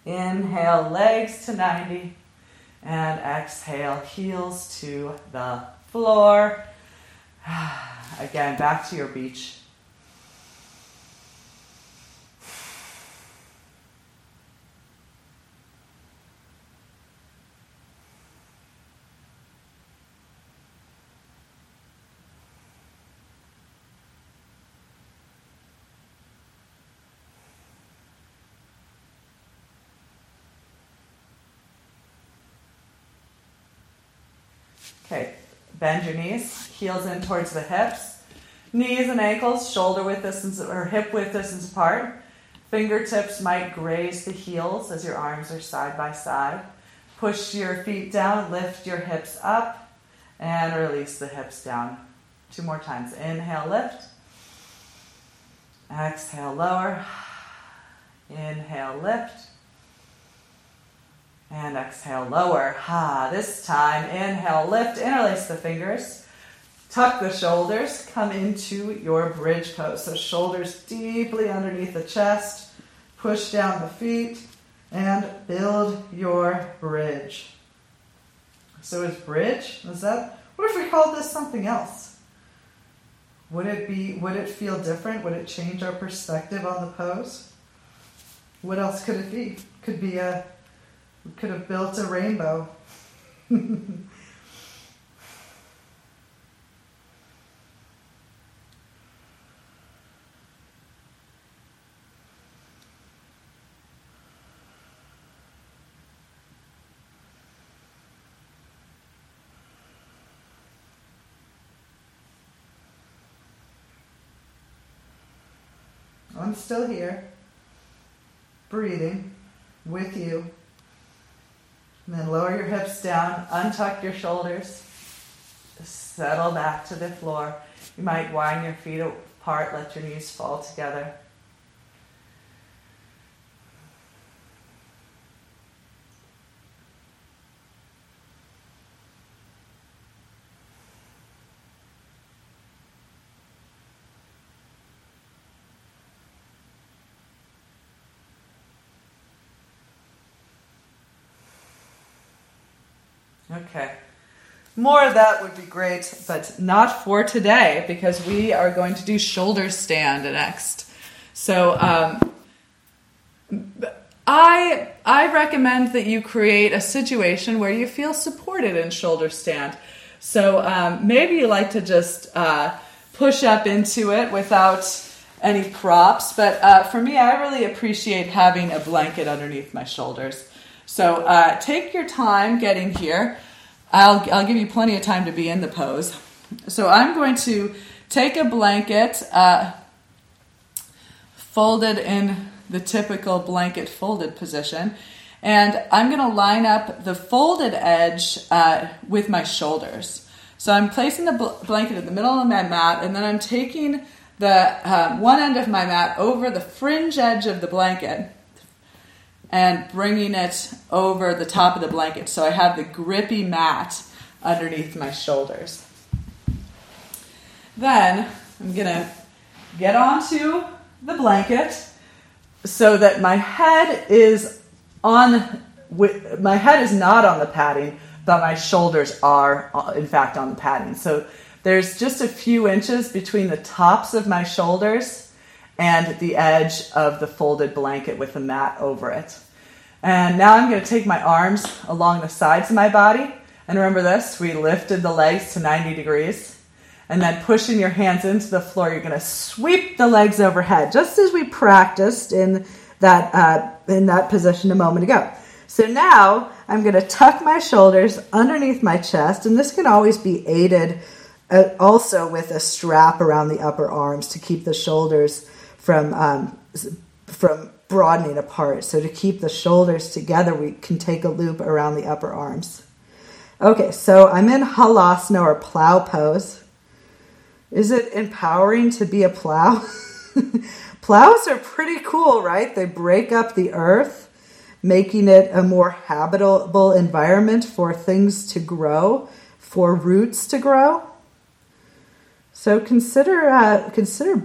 Inhale, legs to 90. And exhale, heels to the floor. Again, back to your beach. Okay, bend your knees, heels in towards the hips, knees and ankles, hip width distance apart. Fingertips might graze the heels as your arms are side by side. Push your feet down, lift your hips up, and release the hips down. Two more times. Inhale, lift. Exhale, lower. Inhale, lift. And exhale, lower. This time, inhale, lift, interlace the fingers. Tuck the shoulders. Come into your bridge pose. So shoulders deeply underneath the chest. Push down the feet and build your bridge. So is bridge, is that? What if we called this something else? Would it feel different? Would it change our perspective on the pose? What else could it be? We could have built a rainbow. I'm still here, breathing with you. And then lower your hips down, untuck your shoulders, settle back to the floor. You might wind your feet apart, let your knees fall together. Okay, more of that would be great, but not for today, because we are going to do shoulder stand next. So I recommend that you create a situation where you feel supported in shoulder stand. So maybe you like to just push up into it without any props, but for me, I really appreciate having a blanket underneath my shoulders. So take your time getting here. I'll give you plenty of time to be in the pose. So I'm going to take a blanket, folded in the typical blanket folded position, and I'm going to line up the folded edge with my shoulders. So I'm placing the blanket in the middle of my mat, and then I'm taking the one end of my mat over the fringe edge of the blanket and bringing it over the top of the blanket. So I have the grippy mat underneath my shoulders. Then I'm going to get onto the blanket so that my head is not on the padding, that my shoulders are, in fact, on the padding. So there's just a few inches between the tops of my shoulders and the edge of the folded blanket with the mat over it. And now I'm going to take my arms along the sides of my body. And remember this, we lifted the legs to 90 degrees. And then pushing your hands into the floor, you're going to sweep the legs overhead, just as we practiced in that position a moment ago. So now I'm going to tuck my shoulders underneath my chest, and this can always be aided also with a strap around the upper arms to keep the shoulders from broadening apart. So to keep the shoulders together, we can take a loop around the upper arms. Okay, so I'm in Halasana or plow pose. Is it empowering to be a plow? Plows are pretty cool, right? They break up the earth, making it a more habitable environment for things to grow, for roots to grow. So consider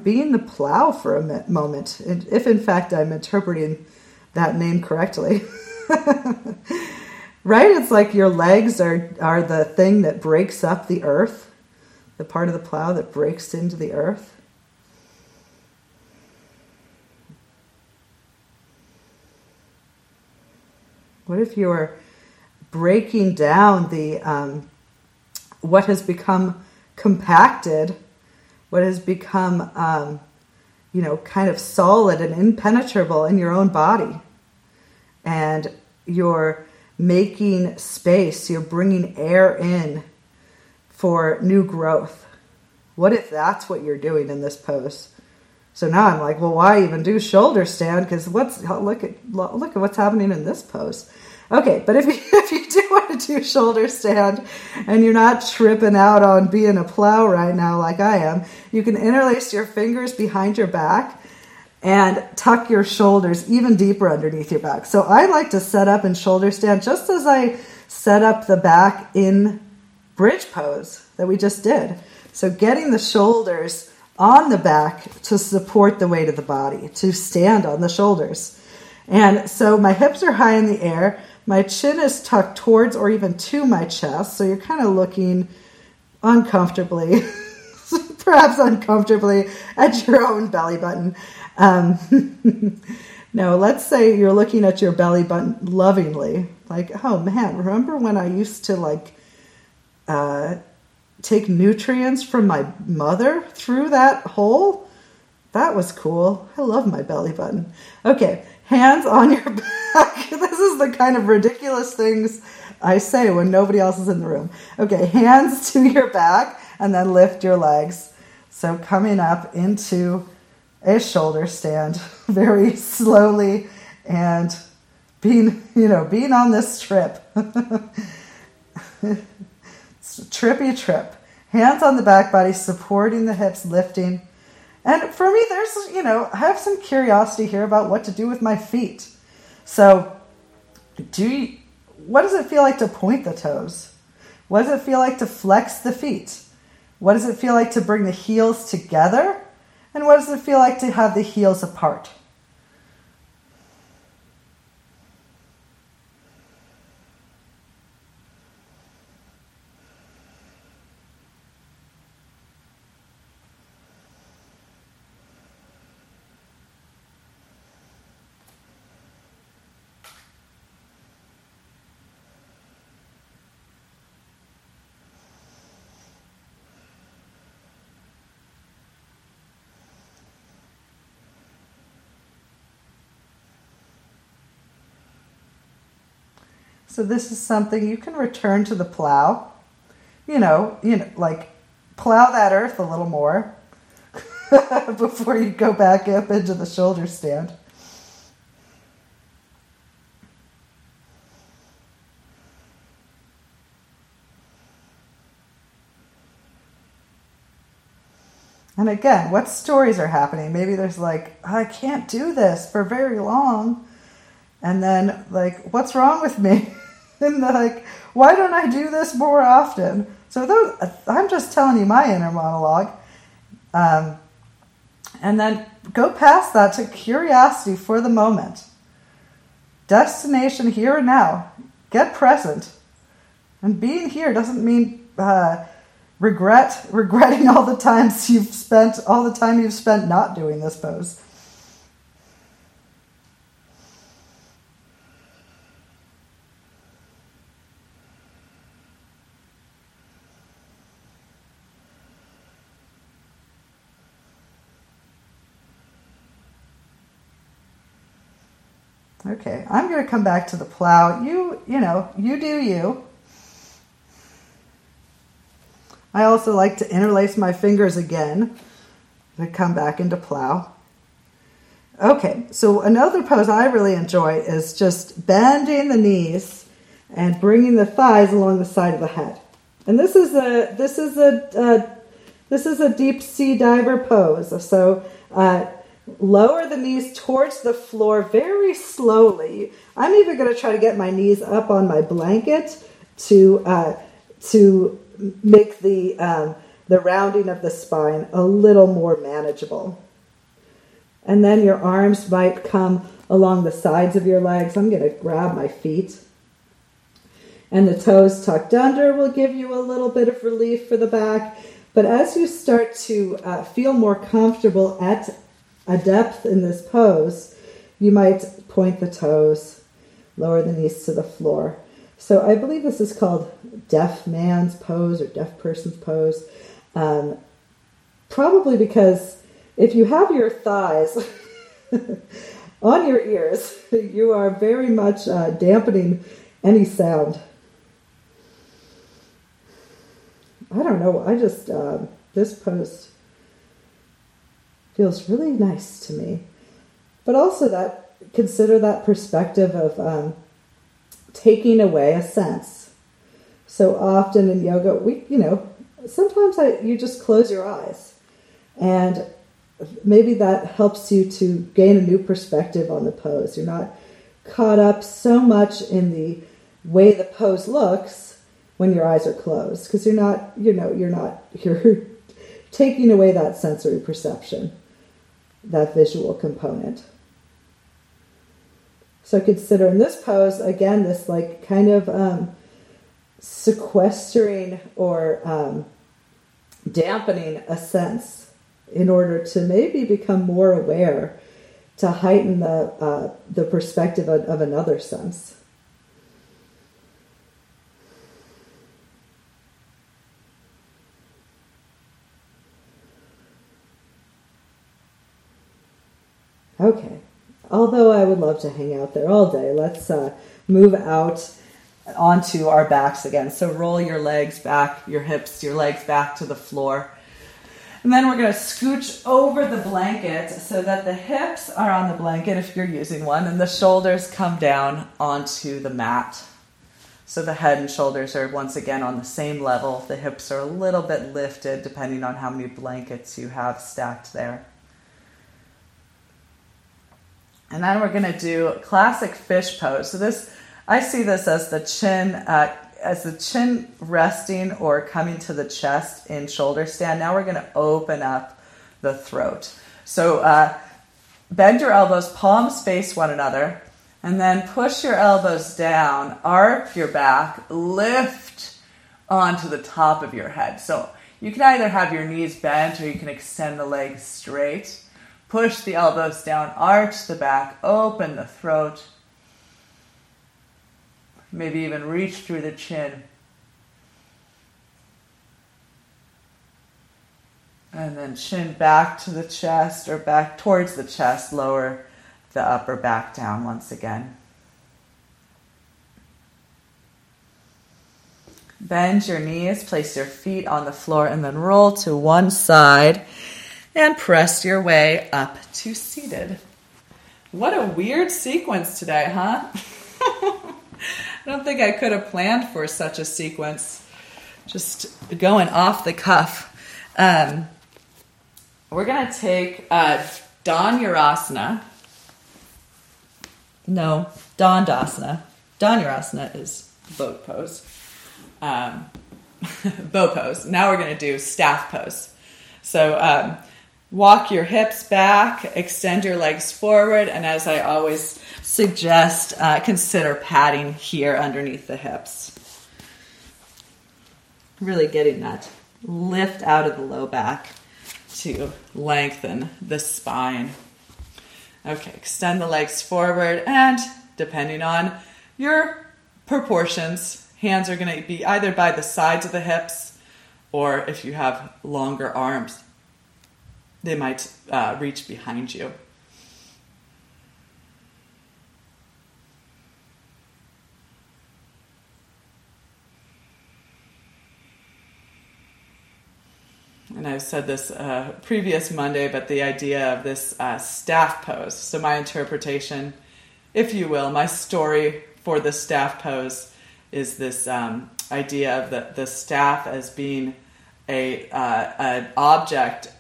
being the plow for a moment, if in fact I'm interpreting that name correctly. Right? It's like your legs are the thing that breaks up the earth. The part of the plow that breaks into the earth. What if you were breaking down the what has become compacted, what has become kind of solid and impenetrable in your own body, and you're making space, you're bringing air in for new growth. What if that's what you're doing in this pose? So now I'm like, well, why even do shoulder stand? Because look at what's happening in this pose. Okay, but if you do want to do shoulder stand and you're not tripping out on being a plow right now like I am, you can interlace your fingers behind your back and tuck your shoulders even deeper underneath your back. So I like to set up in shoulder stand just as I set up the back in bridge pose that we just did. So getting the shoulders on the back to support the weight of the body, to stand on the shoulders. And so my hips are high in the air. My chin is tucked towards or even to my chest. So you're kind of looking perhaps uncomfortably at your own belly button. Now, let's say you're looking at your belly button lovingly. Like, oh man, remember when I used to take nutrients from my mother through that hole? That was cool. I love my belly button. Okay, hands on your back. This is the kind of ridiculous things I say when nobody else is in the room. Okay, hands to your back and then lift your legs. So coming up into a shoulder stand very slowly and being on this trip. Trippy trip. Hands on the back body, supporting the hips, lifting. And for me, there's, I have some curiosity here about what to do with my feet. So, what does it feel like to point the toes? What does it feel like to flex the feet? What does it feel like to bring the heels together? And what does it feel like to have the heels apart? So this is something you can return to the plow, like plow that earth a little more before you go back up into the shoulder stand. And again, what stories are happening? Maybe there's I can't do this for very long. And then what's wrong with me? And why don't I do this more often? So I'm just telling you my inner monologue. And then go past that to curiosity for the moment. Destination here and now. Get present. And being here doesn't mean regretting all the time you've spent not doing this pose. Okay, I'm going to come back to the plow. You do you. I also like to interlace my fingers again to come back into plow. Okay, so another pose I really enjoy is just bending the knees and bringing the thighs along the side of the head. And this is a deep sea diver pose. So lower the knees towards the floor very slowly. I'm even going to try to get my knees up on my blanket to make the rounding of the spine a little more manageable. And then your arms might come along the sides of your legs. I'm going to grab my feet. And the toes tucked under will give you a little bit of relief for the back. But as you start to feel more comfortable at a depth in this pose, you might point the toes, lower the knees to the floor. So I believe this is called deaf man's pose or deaf person's pose. Probably because if you have your thighs on your ears, you are very much dampening any sound. I don't know. I just, this pose feels really nice to me. But also consider that perspective of taking away a sense. So often in yoga, you just close your eyes. And maybe that helps you to gain a new perspective on the pose. You're not caught up so much in the way the pose looks when your eyes are closed. Because you're taking away that sensory perception, that visual component. So consider in this pose, again, this like kind of sequestering or dampening a sense in order to maybe become more aware, to heighten the perspective of another sense. Okay. Although I would love to hang out there all day, let's move out onto our backs again. So roll your legs back, your hips, your legs back to the floor. And then we're going to scooch over the blanket so that the hips are on the blanket if you're using one, and the shoulders come down onto the mat. So the head and shoulders are once again on the same level. The hips are a little bit lifted depending on how many blankets you have stacked there. And then we're going to do classic fish pose. So this, I see this as the chin resting or coming to the chest in shoulder stand. Now we're going to open up the throat. So bend your elbows, palms face one another, and then push your elbows down, arc your back, lift onto the top of your head. So you can either have your knees bent or you can extend the legs straight. Push the elbows down, arch the back, open the throat. Maybe even reach through the chin. And then chin back to the chest or back towards the chest. Lower the upper back down once again. Bend your knees, place your feet on the floor, and then roll to one side. And press your way up to seated. What a weird sequence today, huh? I don't think I could have planned for such a sequence. Just going off the cuff. We're going to take Dhanurasana. No, Dandasana. Dhanurasana is boat pose. Boat pose. Now we're going to do staff pose. So walk your hips back, extend your legs forward, and as I always suggest, consider padding here underneath the hips. really getting that lift out of the low back to lengthen the spine. Okay, extend the legs forward, and depending on your proportions, hands are going to be either by the sides of the hips, or if you have longer arms, they might reach behind you. And I've said this previous Monday, but the idea of this staff pose. So my interpretation, if you will, my story for the staff pose is this idea of the staff as being an object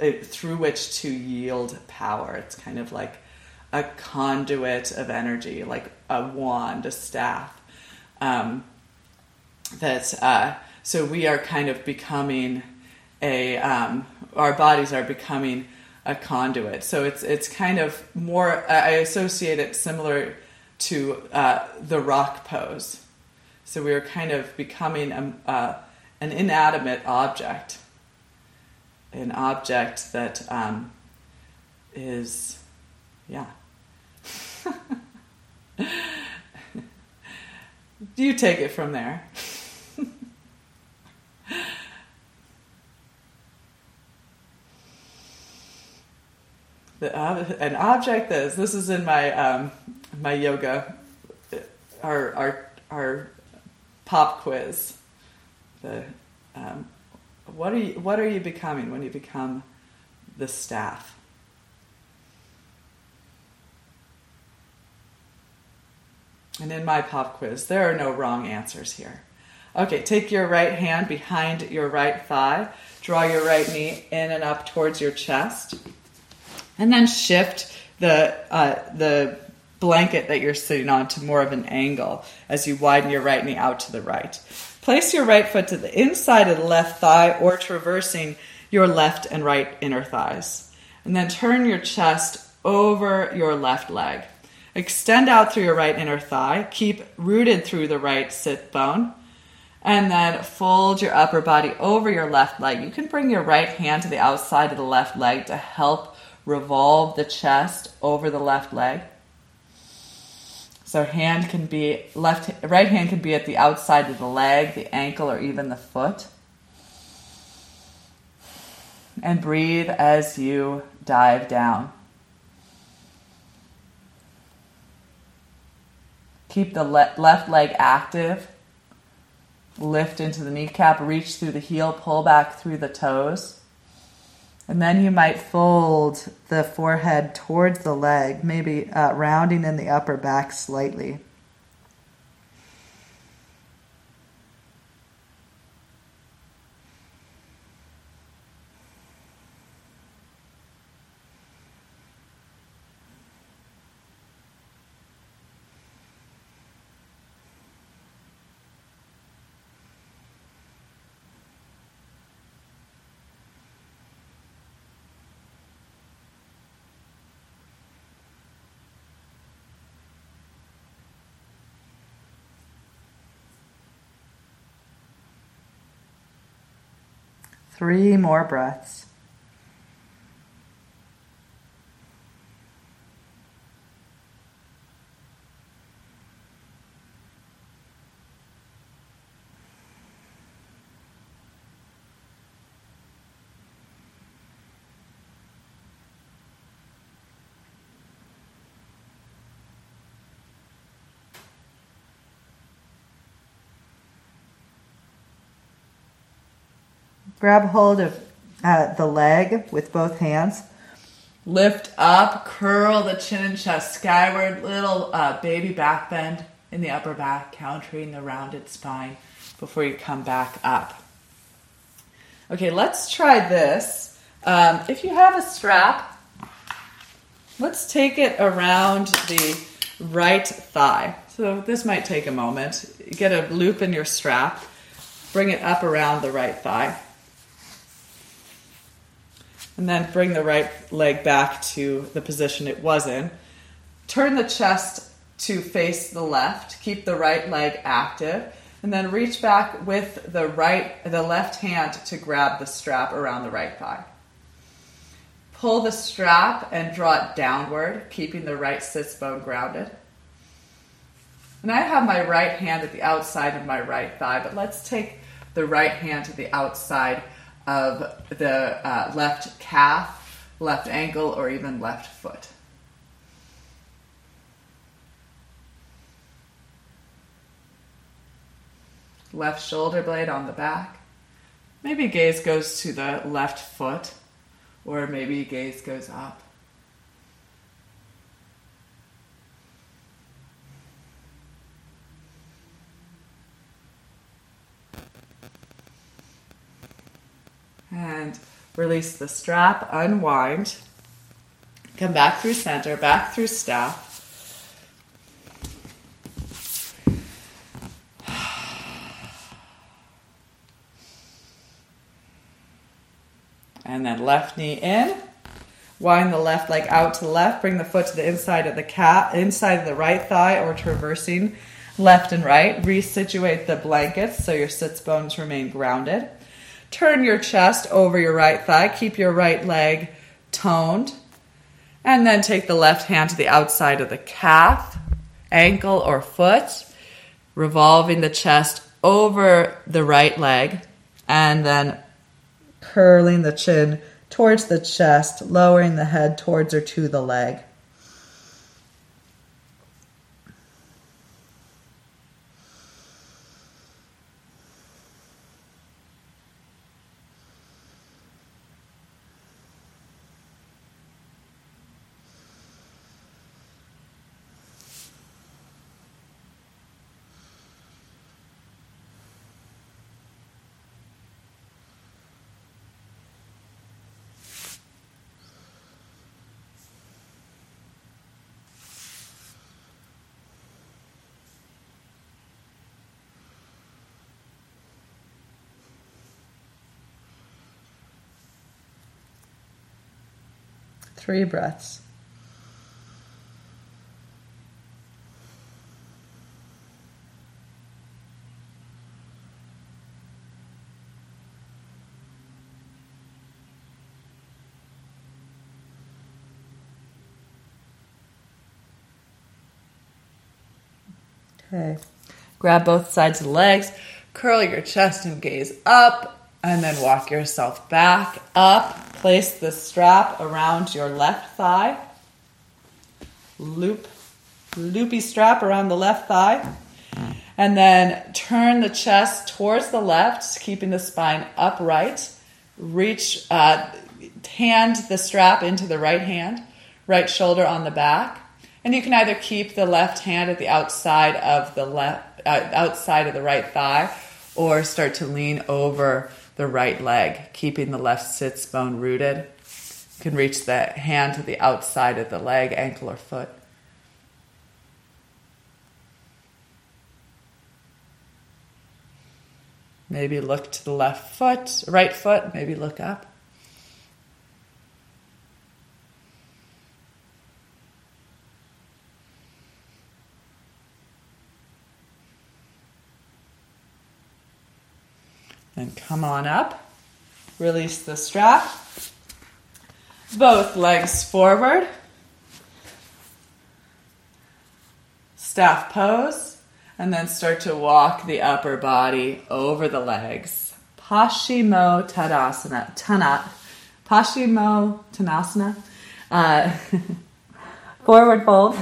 through which to yield power. It's kind of like a conduit of energy, like a wand, a staff. So we are kind of becoming our bodies are becoming a conduit. So it's kind of more, I associate it similar to the rock pose. So we are kind of becoming an inanimate object, an object that is, yeah. You take it from there. An object that is, this is in my my yoga, our pop quiz. What are you becoming when you become the staff? And in my pop quiz, there are no wrong answers here. Okay, take your right hand behind your right thigh, draw your right knee in and up towards your chest. And then shift the blanket that you're sitting on to more of an angle as you widen your right knee out to the right. Place your right foot to the inside of the left thigh or traversing your left and right inner thighs. And then turn your chest over your left leg. Extend out through your right inner thigh. Keep rooted through the right sit bone. And then fold your upper body over your left leg. You can bring your right hand to the outside of the left leg to help revolve the chest over the left leg. So right hand can be at the outside of the leg, the ankle, or even the foot. And breathe as you dive down. Keep the left leg active. Lift into the kneecap, reach through the heel, pull back through the toes. And then you might fold the forehead towards the leg, maybe rounding in the upper back slightly. Three more breaths. Grab hold of the leg with both hands. Lift up, curl the chin and chest skyward, little baby back bend in the upper back, countering the rounded spine before you come back up. Okay, let's try this. If you have a strap, let's take it around the right thigh. So this might take a moment. Get a loop in your strap. Bring it up around the right thigh. And then bring the right leg back to the position it was in. Turn the chest to face the left. Keep the right leg active. And then reach back with the left hand to grab the strap around the right thigh. Pull the strap and draw it downward, keeping the right sits bone grounded. And I have my right hand at the outside of my right thigh, but let's take the right hand to the outside of the left calf, left ankle, or even left foot. Left shoulder blade on the back. Maybe gaze goes to the left foot, or maybe gaze goes up. And release the strap, unwind. Come back through center, back through staff. And then left knee in, wind the left leg out to the left, bring the foot to the inside of the calf, inside of the right thigh, or traversing left and right. Resituate the blankets so your sits bones remain grounded. Turn your chest over your right thigh, keep your right leg toned, and then take the left hand to the outside of the calf, ankle, or foot, revolving the chest over the right leg, and then curling the chin towards the chest, lowering the head towards or to the leg. Three breaths. Okay. Grab both sides of the legs, curl your chest and gaze up, and then walk yourself back up. Place the strap around your left thigh. Loopy strap around the left thigh. And then turn the chest towards the left, keeping the spine upright. Reach, hand the strap into the right hand, right shoulder on the back. And you can either keep the left hand at the outside of the outside of the right thigh, or start to lean over the right leg, keeping the left sits bone rooted. You can reach the hand to the outside of the leg, ankle, or foot. Maybe look to the left foot, right foot, maybe look up. And come on up, release the strap, both legs forward, staff pose, and then start to walk the upper body over the legs. Paschimottanasana, forward fold.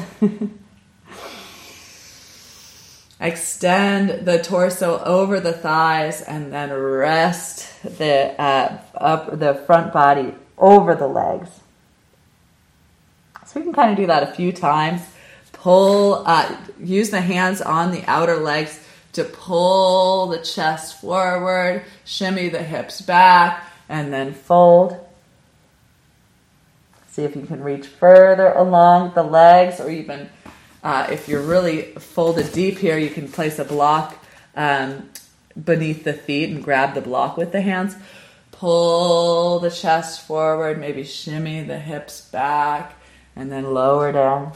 Extend the torso over the thighs and then rest the front body over the legs. So we can kind of do that a few times. Use the hands on the outer legs to pull the chest forward, shimmy the hips back, and then fold. See if you can reach further along the legs, or even if you're really folded deep here, you can place a block beneath the feet and grab the block with the hands. Pull the chest forward, maybe shimmy the hips back, and then lower down.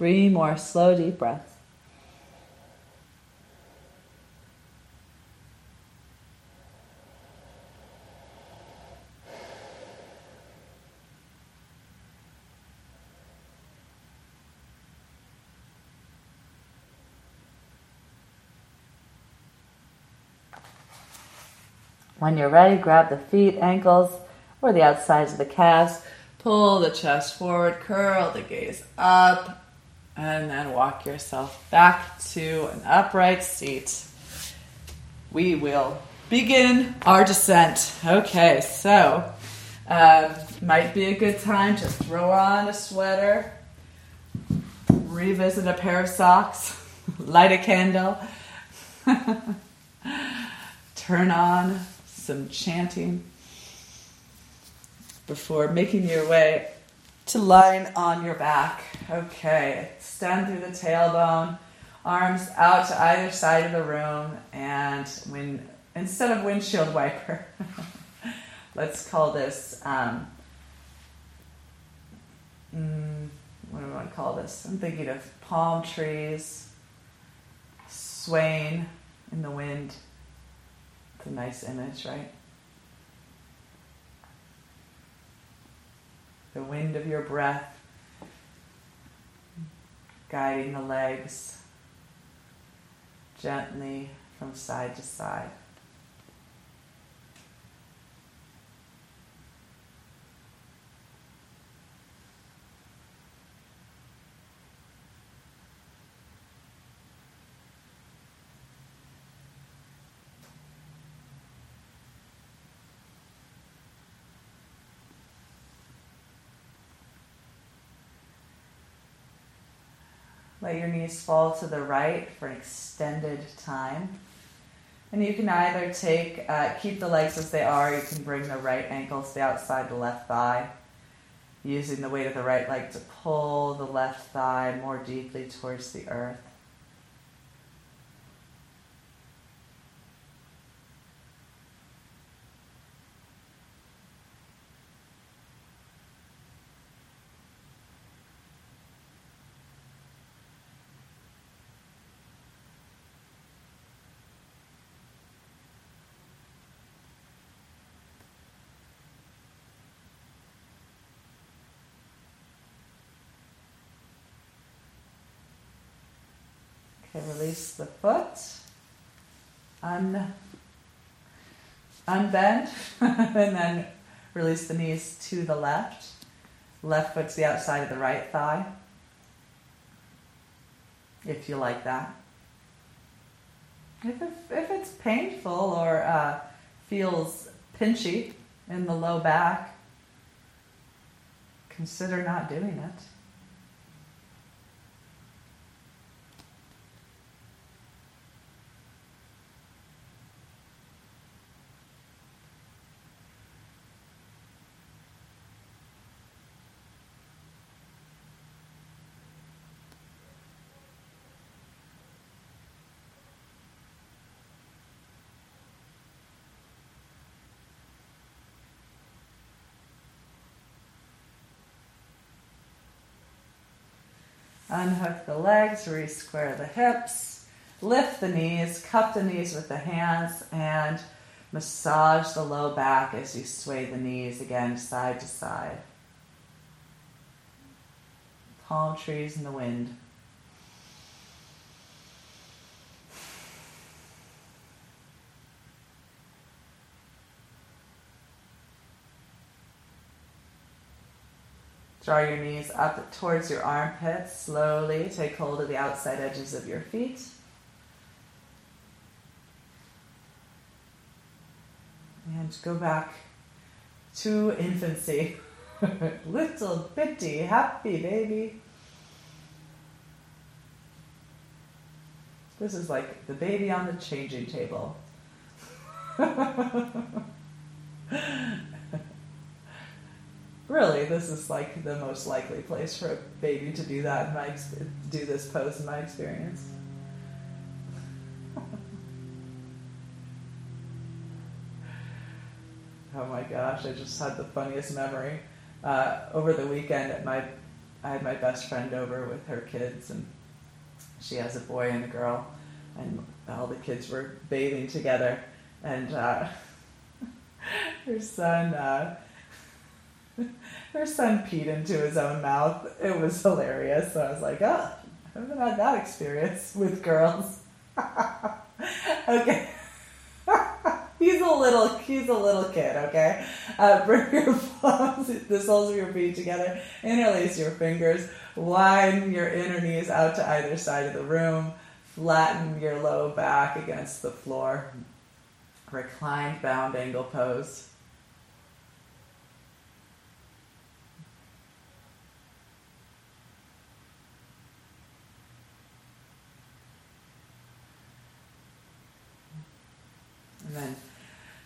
Three more slow, deep breaths. When you're ready, grab the feet, ankles, or the outsides of the calves. Pull the chest forward, curl the gaze up, and then walk yourself back to an upright seat. We will begin our descent. Okay, so might be a good time to throw on a sweater, revisit a pair of socks, light a candle, turn on some chanting before making your way to lying on your back. Okay, extend through the tailbone, arms out to either side of the room, and instead of windshield wiper, let's call this, what do I want to call this? I'm thinking of palm trees, swaying in the wind. It's a nice image, right? The wind of your breath, guiding the legs gently from side to side. Let your knees fall to the right for an extended time. And you can either keep the legs as they are. You can bring the right ankle to the outside of the left thigh, using the weight of the right leg to pull the left thigh more deeply towards the earth. Okay, release the foot, unbend, and then release the knees to the left. Left foot to the outside of the right thigh, if you like that. If it's painful or feels pinchy in the low back, consider not doing it. Unhook the legs, re-square the hips, lift the knees, cup the knees with the hands, and massage the low back as you sway the knees again side to side. Palm trees in the wind. Draw your knees up towards your armpits. Slowly take hold of the outside edges of your feet. And go back to infancy. Little bitty happy baby. This is like the baby on the changing table. Really, this is like the most likely place for a baby to do that. Do this pose in my experience. Oh my gosh! I just had the funniest memory over the weekend at my I had my best friend over with her kids, and she has a boy and a girl, and all the kids were bathing together, and her son peed into his own mouth. It was hilarious. So I was like, oh, I haven't had that experience with girls. Okay. He's a little kid, okay? Bring your palms, the soles of your feet together, interlace your fingers, widen your inner knees out to either side of the room, flatten your low back against the floor, reclined bound angle pose. And then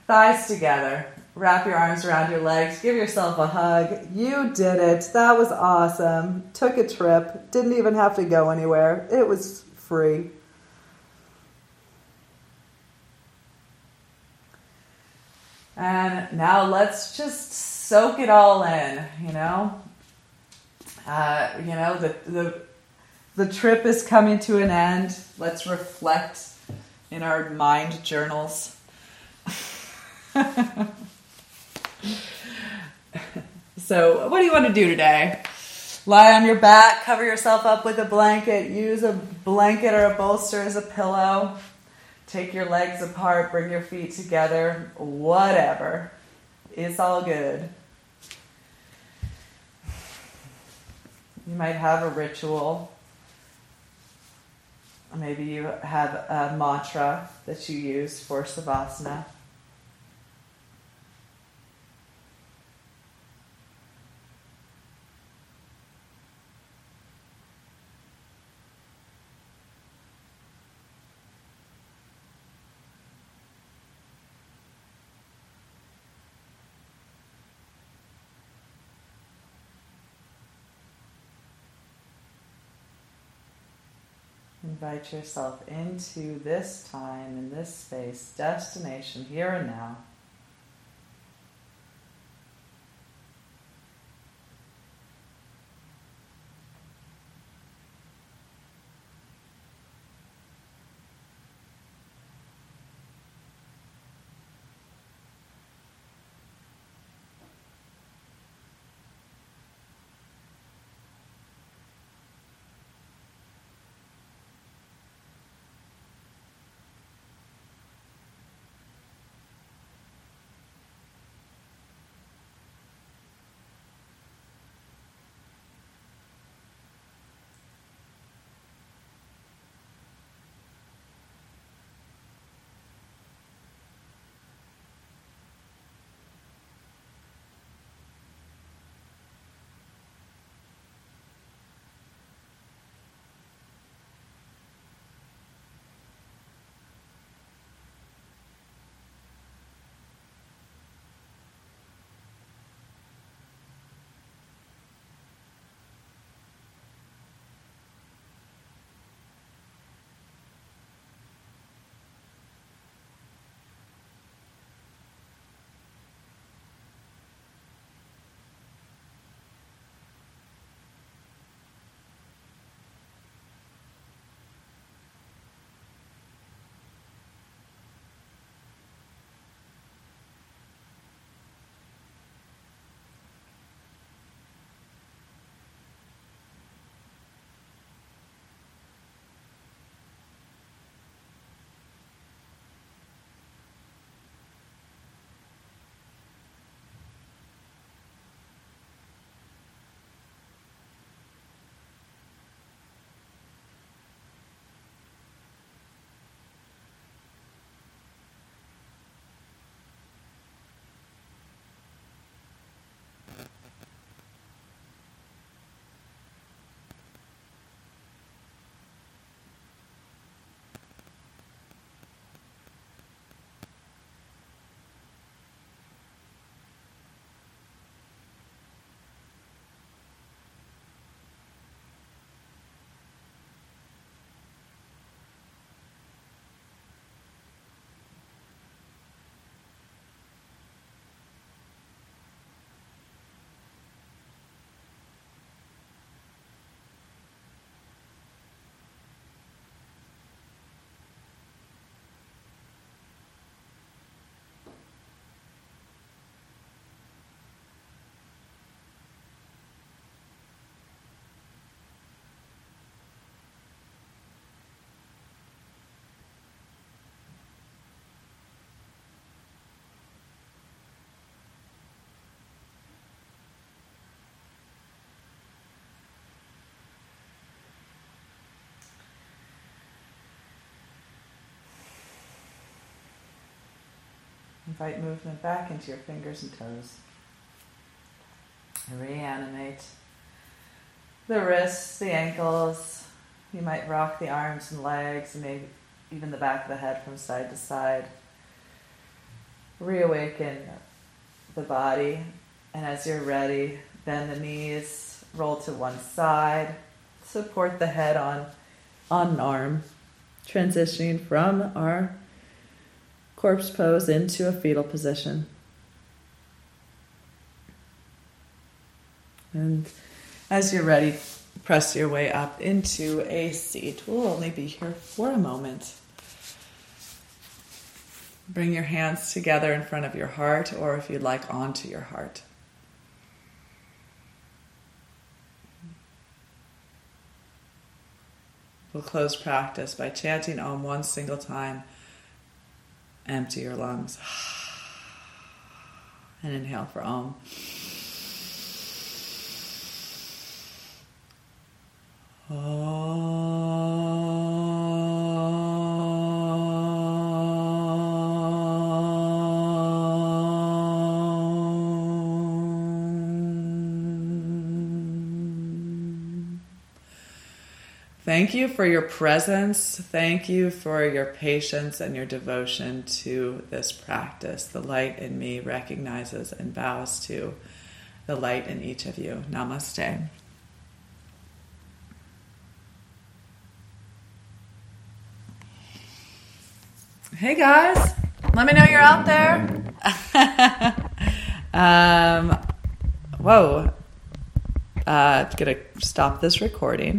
thighs together, wrap your arms around your legs, give yourself a hug. You did it. That was awesome. Took a trip. Didn't even have to go anywhere. It was free. And now let's just soak it all in, you know? The trip is coming to an end. Let's reflect in our mind journals. So, what do you want to do today? Lie on your back, cover yourself up with a blanket, use a blanket or a bolster as a pillow, take your legs apart, bring your feet together, whatever. It's all good. You might have a ritual. Maybe you have a mantra that you use for Savasana. Invite yourself into this time, in this space, destination, here and now. Invite movement back into your fingers and toes. Reanimate the wrists, the ankles. You might rock the arms and legs, and maybe even the back of the head from side to side. Reawaken the body, and as you're ready, bend the knees, roll to one side, support the head on an arm, transitioning from our corpse pose into a fetal position. And as you're ready, press your way up into a seat. We'll only be here for a moment. Bring your hands together in front of your heart, or if you'd like, onto your heart. We'll close practice by chanting Om one single time. Empty your lungs. And inhale for Om. Thank you for your presence. Thank you for your patience and your devotion to this practice. The light in me recognizes and bows to the light in each of you. Namaste. Hey guys, let me know you're out there. Whoa. I'm going to stop this recording.